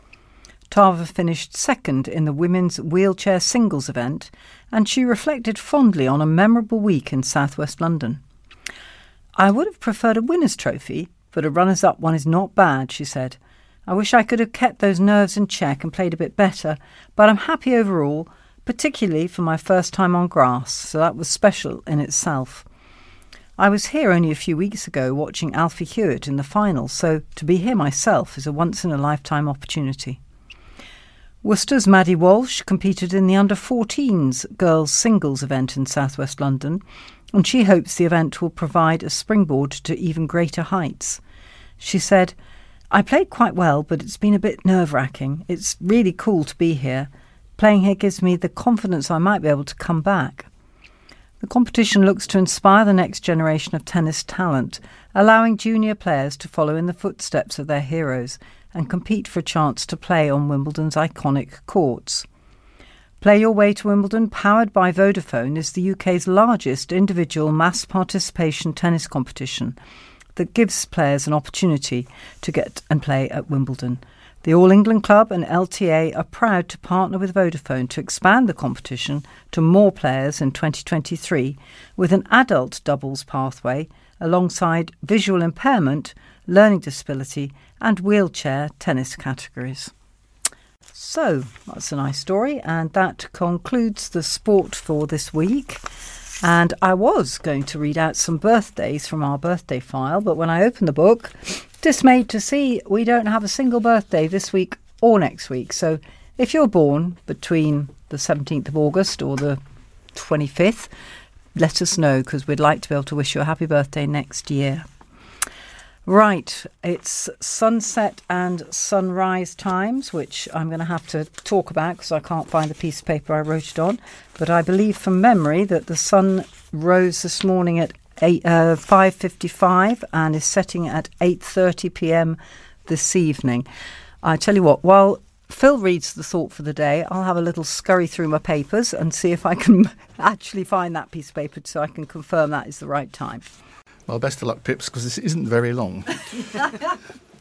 Tarver finished second in the women's wheelchair singles event, and she reflected fondly on a memorable week in southwest London. "I would have preferred a winner's trophy, but a runners-up one is not bad," she said. "I wish I could have kept those nerves in check and played a bit better, but I'm happy overall, particularly for my first time on grass, so that was special in itself. I was here only a few weeks ago watching Alfie Hewitt in the final, so to be here myself is a once-in-a-lifetime opportunity." Worcester's Maddie Walsh competed in the under fourteens girls' singles event in southwest London, and she hopes the event will provide a springboard to even greater heights. She said, "I played quite well, but it's been a bit nerve-wracking. It's really cool to be here. Playing here gives me the confidence I might be able to come back." The competition looks to inspire the next generation of tennis talent, allowing junior players to follow in the footsteps of their heroes and compete for a chance to play on Wimbledon's iconic courts. Play Your Way to Wimbledon, powered by Vodafone, is the U K's largest individual mass participation tennis competition that gives players an opportunity to get and play at Wimbledon. The All England Club and L T A are proud to partner with Vodafone to expand the competition to more players in twenty twenty-three with an adult doubles pathway alongside visual impairment, learning disability and wheelchair tennis categories. So that's a nice story, and that concludes the sport for this week. And I was going to read out some birthdays from our birthday file, but when I opened the book, dismayed to see we don't have a single birthday this week or next week. So if you're born between the seventeenth of August or the twenty-fifth, let us know, because we'd like to be able to wish you a happy birthday next year. Right, it's sunset and sunrise times, which I'm going to have to talk about because I can't find the piece of paper I wrote it on. But I believe from memory that the sun rose this morning at eight, uh, five fifty-five and is setting at eight thirty p.m. this evening. I tell you what, while Phil reads the thought for the day, I'll have a little scurry through my papers and see if I can actually find that piece of paper so I can confirm that is the right time. Well, best of luck, Pips, because this isn't very long.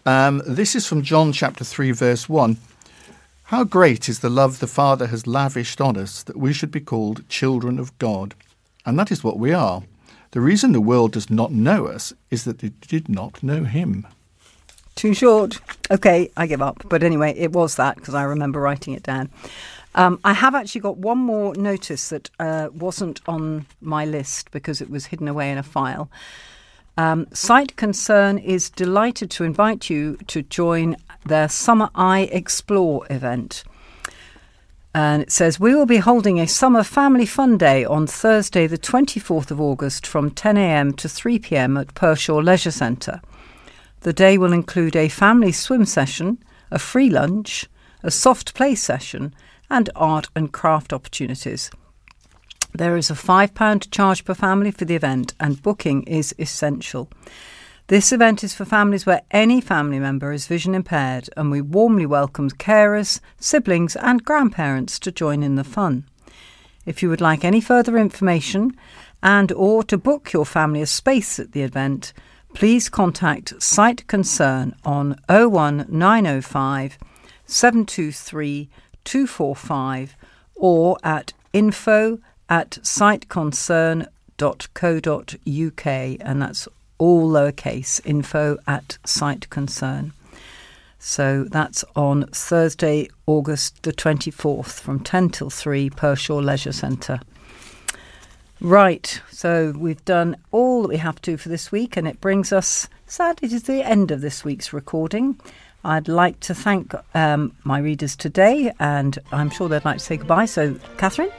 um, this is from John chapter three, verse one. How great is the love the Father has lavished on us that we should be called children of God. And that is what we are. The reason the world does not know us is that it did not know him. Too short. OK, I give up. But anyway, it was that because I remember writing it down. Um, I have actually got one more notice that uh, wasn't on my list because it was hidden away in a file. Um, Site Concern is delighted to invite you to join their Summer Eye Explore event. And it says, we will be holding a summer family fun day on Thursday the twenty-fourth of August from ten a.m. to three p.m. at Pershore Leisure Centre. The day will include a family swim session, a free lunch, a soft play session and art and craft opportunities. There is a five pounds charge per family for the event and booking is essential. This event is for families where any family member is vision impaired and we warmly welcome carers, siblings and grandparents to join in the fun. If you would like any further information and or to book your family a space at the event, please contact Site Concern on oh one nine oh five, seven two three, two four five or at info at siteconcern dot co dot uk, and that's all lowercase, info at siteconcern. So that's on Thursday, August the twenty-fourth from ten till three, Pershore Leisure Centre. Right, so we've done all that we have to for this week, and it brings us, sadly, to the end of this week's recording. I'd like to thank um, my readers today, and I'm sure they'd like to say goodbye. So, Catherine?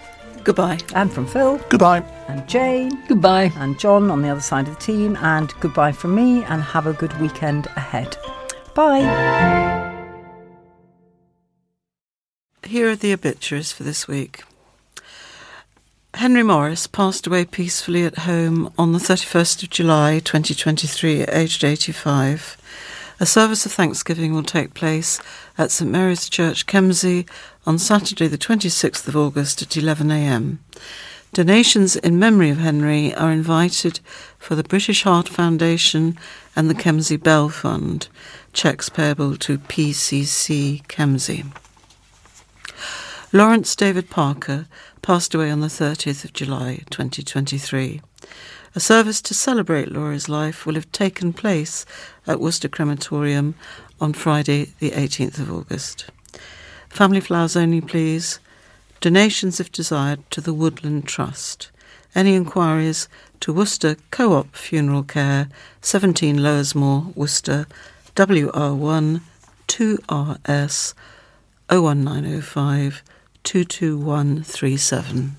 Goodbye. And from Phil. Goodbye. And Jane. Goodbye. And John on the other side of the team. And goodbye from me, and have a good weekend ahead. Bye. Here are the obituaries for this week. Henry Morris passed away peacefully at home on the thirty-first of July twenty twenty-three at aged eighty-five. A service of thanksgiving will take place at St Mary's Church, Kemsey, on Saturday the twenty-sixth of August at eleven a.m. Donations in memory of Henry are invited for the British Heart Foundation and the Kemsey Bell Fund. Cheques payable to P C C Kemsey. Lawrence David Parker passed away on the thirtieth of July twenty twenty-three. A service to celebrate Laura's life will have taken place at Worcester Crematorium on Friday the eighteenth of August. Family flowers only, please. Donations, if desired, to the Woodland Trust. Any inquiries to Worcester Co-op Funeral Care, seventeen Lowersmoor, Worcester, W R one two R S, oh one nine oh five, two two one three seven.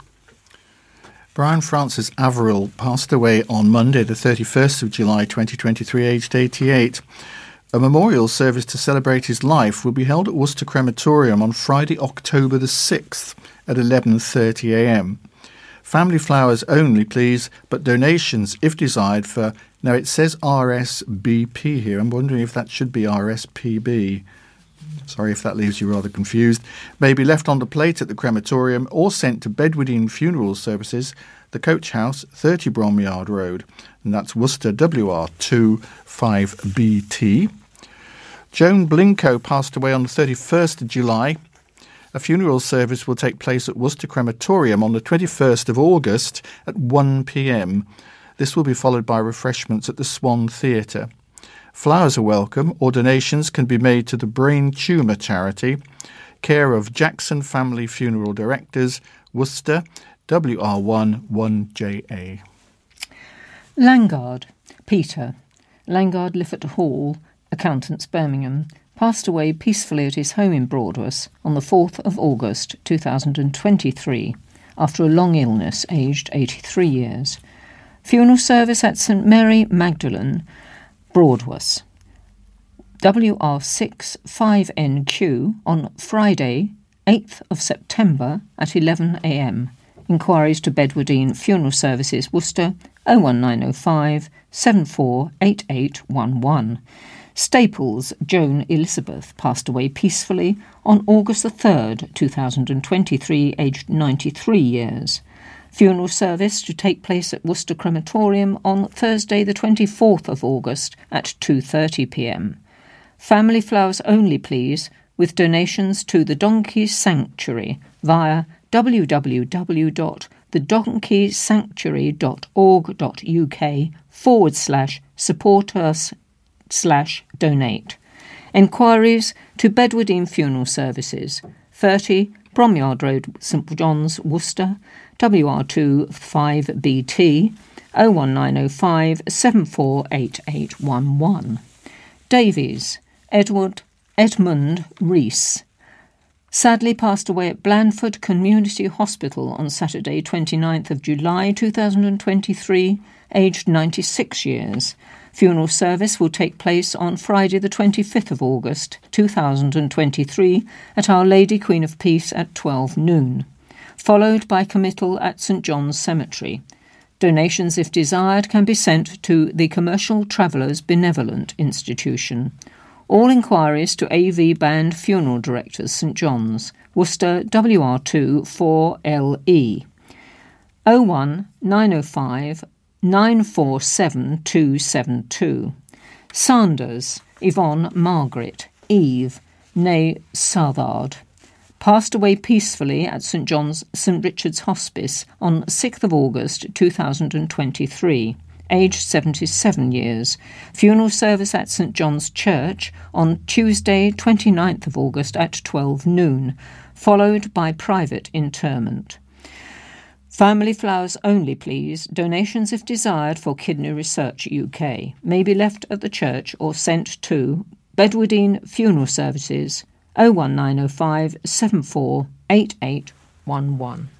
Brian Francis Averill passed away on Monday the thirty-first of July twenty twenty-three, aged eighty-eight. A memorial service to celebrate his life will be held at Worcester Crematorium on Friday, October the sixth at eleven thirty a.m. Family flowers only, please, but donations, if desired, for... Now, it says R S B P here. I'm wondering if that should be R S P B. Sorry if that leaves you rather confused, may be left on the plate at the crematorium or sent to Bedwardine Funeral Services, the Coach House, thirty Bromyard Road, and that's Worcester W R two five B T. Joan Blinko passed away on the thirty-first of July. A funeral service will take place at Worcester Crematorium on the twenty-first of August at one p.m. This will be followed by refreshments at the Swan Theatre. Flowers are welcome, or donations can be made to the Brain Tumour Charity, care of Jackson Family Funeral Directors, Worcester, W R one one J A. Langard, Peter, Langard Lifford Hall, Accountants, Birmingham, passed away peacefully at his home in Broadwas on the fourth of August two thousand twenty-three, after a long illness, aged eighty-three years. Funeral service at St Mary Magdalene, Broadwas, W R six five N Q, on Friday, eighth of September at eleven a.m. Inquiries to Bedwardine Funeral Services, Worcester, oh one nine oh five, seven four eight eight one one. Staples, Joan Elizabeth, passed away peacefully on August the third, two thousand twenty-three, aged ninety-three years. Funeral service to take place at Worcester Crematorium on Thursday the twenty-fourth of August at two thirty p.m. Family flowers only, please, with donations to the Donkey Sanctuary via w w w dot the donkey sanctuary dot org dot u k forward slash support us slash donate. Enquiries to Bedwardine Funeral Services, thirty Bromyard Road, St John's, Worcester, W R two five B T, oh one nine oh five seven four eight eight one one. Davies, Edward Edmund Rees, sadly passed away at Blandford Community Hospital on Saturday twenty-ninth of July two thousand twenty-three, aged ninety-six years. Funeral service will take place on Friday the twenty-fifth of August two thousand twenty-three at Our Lady Queen of Peace at twelve noon, followed by committal at St John's Cemetery. Donations, if desired, can be sent to the Commercial Travellers Benevolent Institution. All inquiries to A V Band Funeral Directors, St John's, Worcester, W R two four L E, oh one nine oh five nine four seven two seven two. Sanders, Yvonne Margaret, Eve, née Sarthard, passed away peacefully at St John's St Richard's Hospice on sixth of August two thousand twenty-three, aged seventy-seven years. Funeral service at St John's Church on Tuesday twenty-ninth of August at twelve noon, followed by private interment. Family flowers only, please. Donations, if desired, for Kidney Research U K may be left at the church or sent to Bedwardine Funeral Services, oh one nine oh five seven four eight eight one one.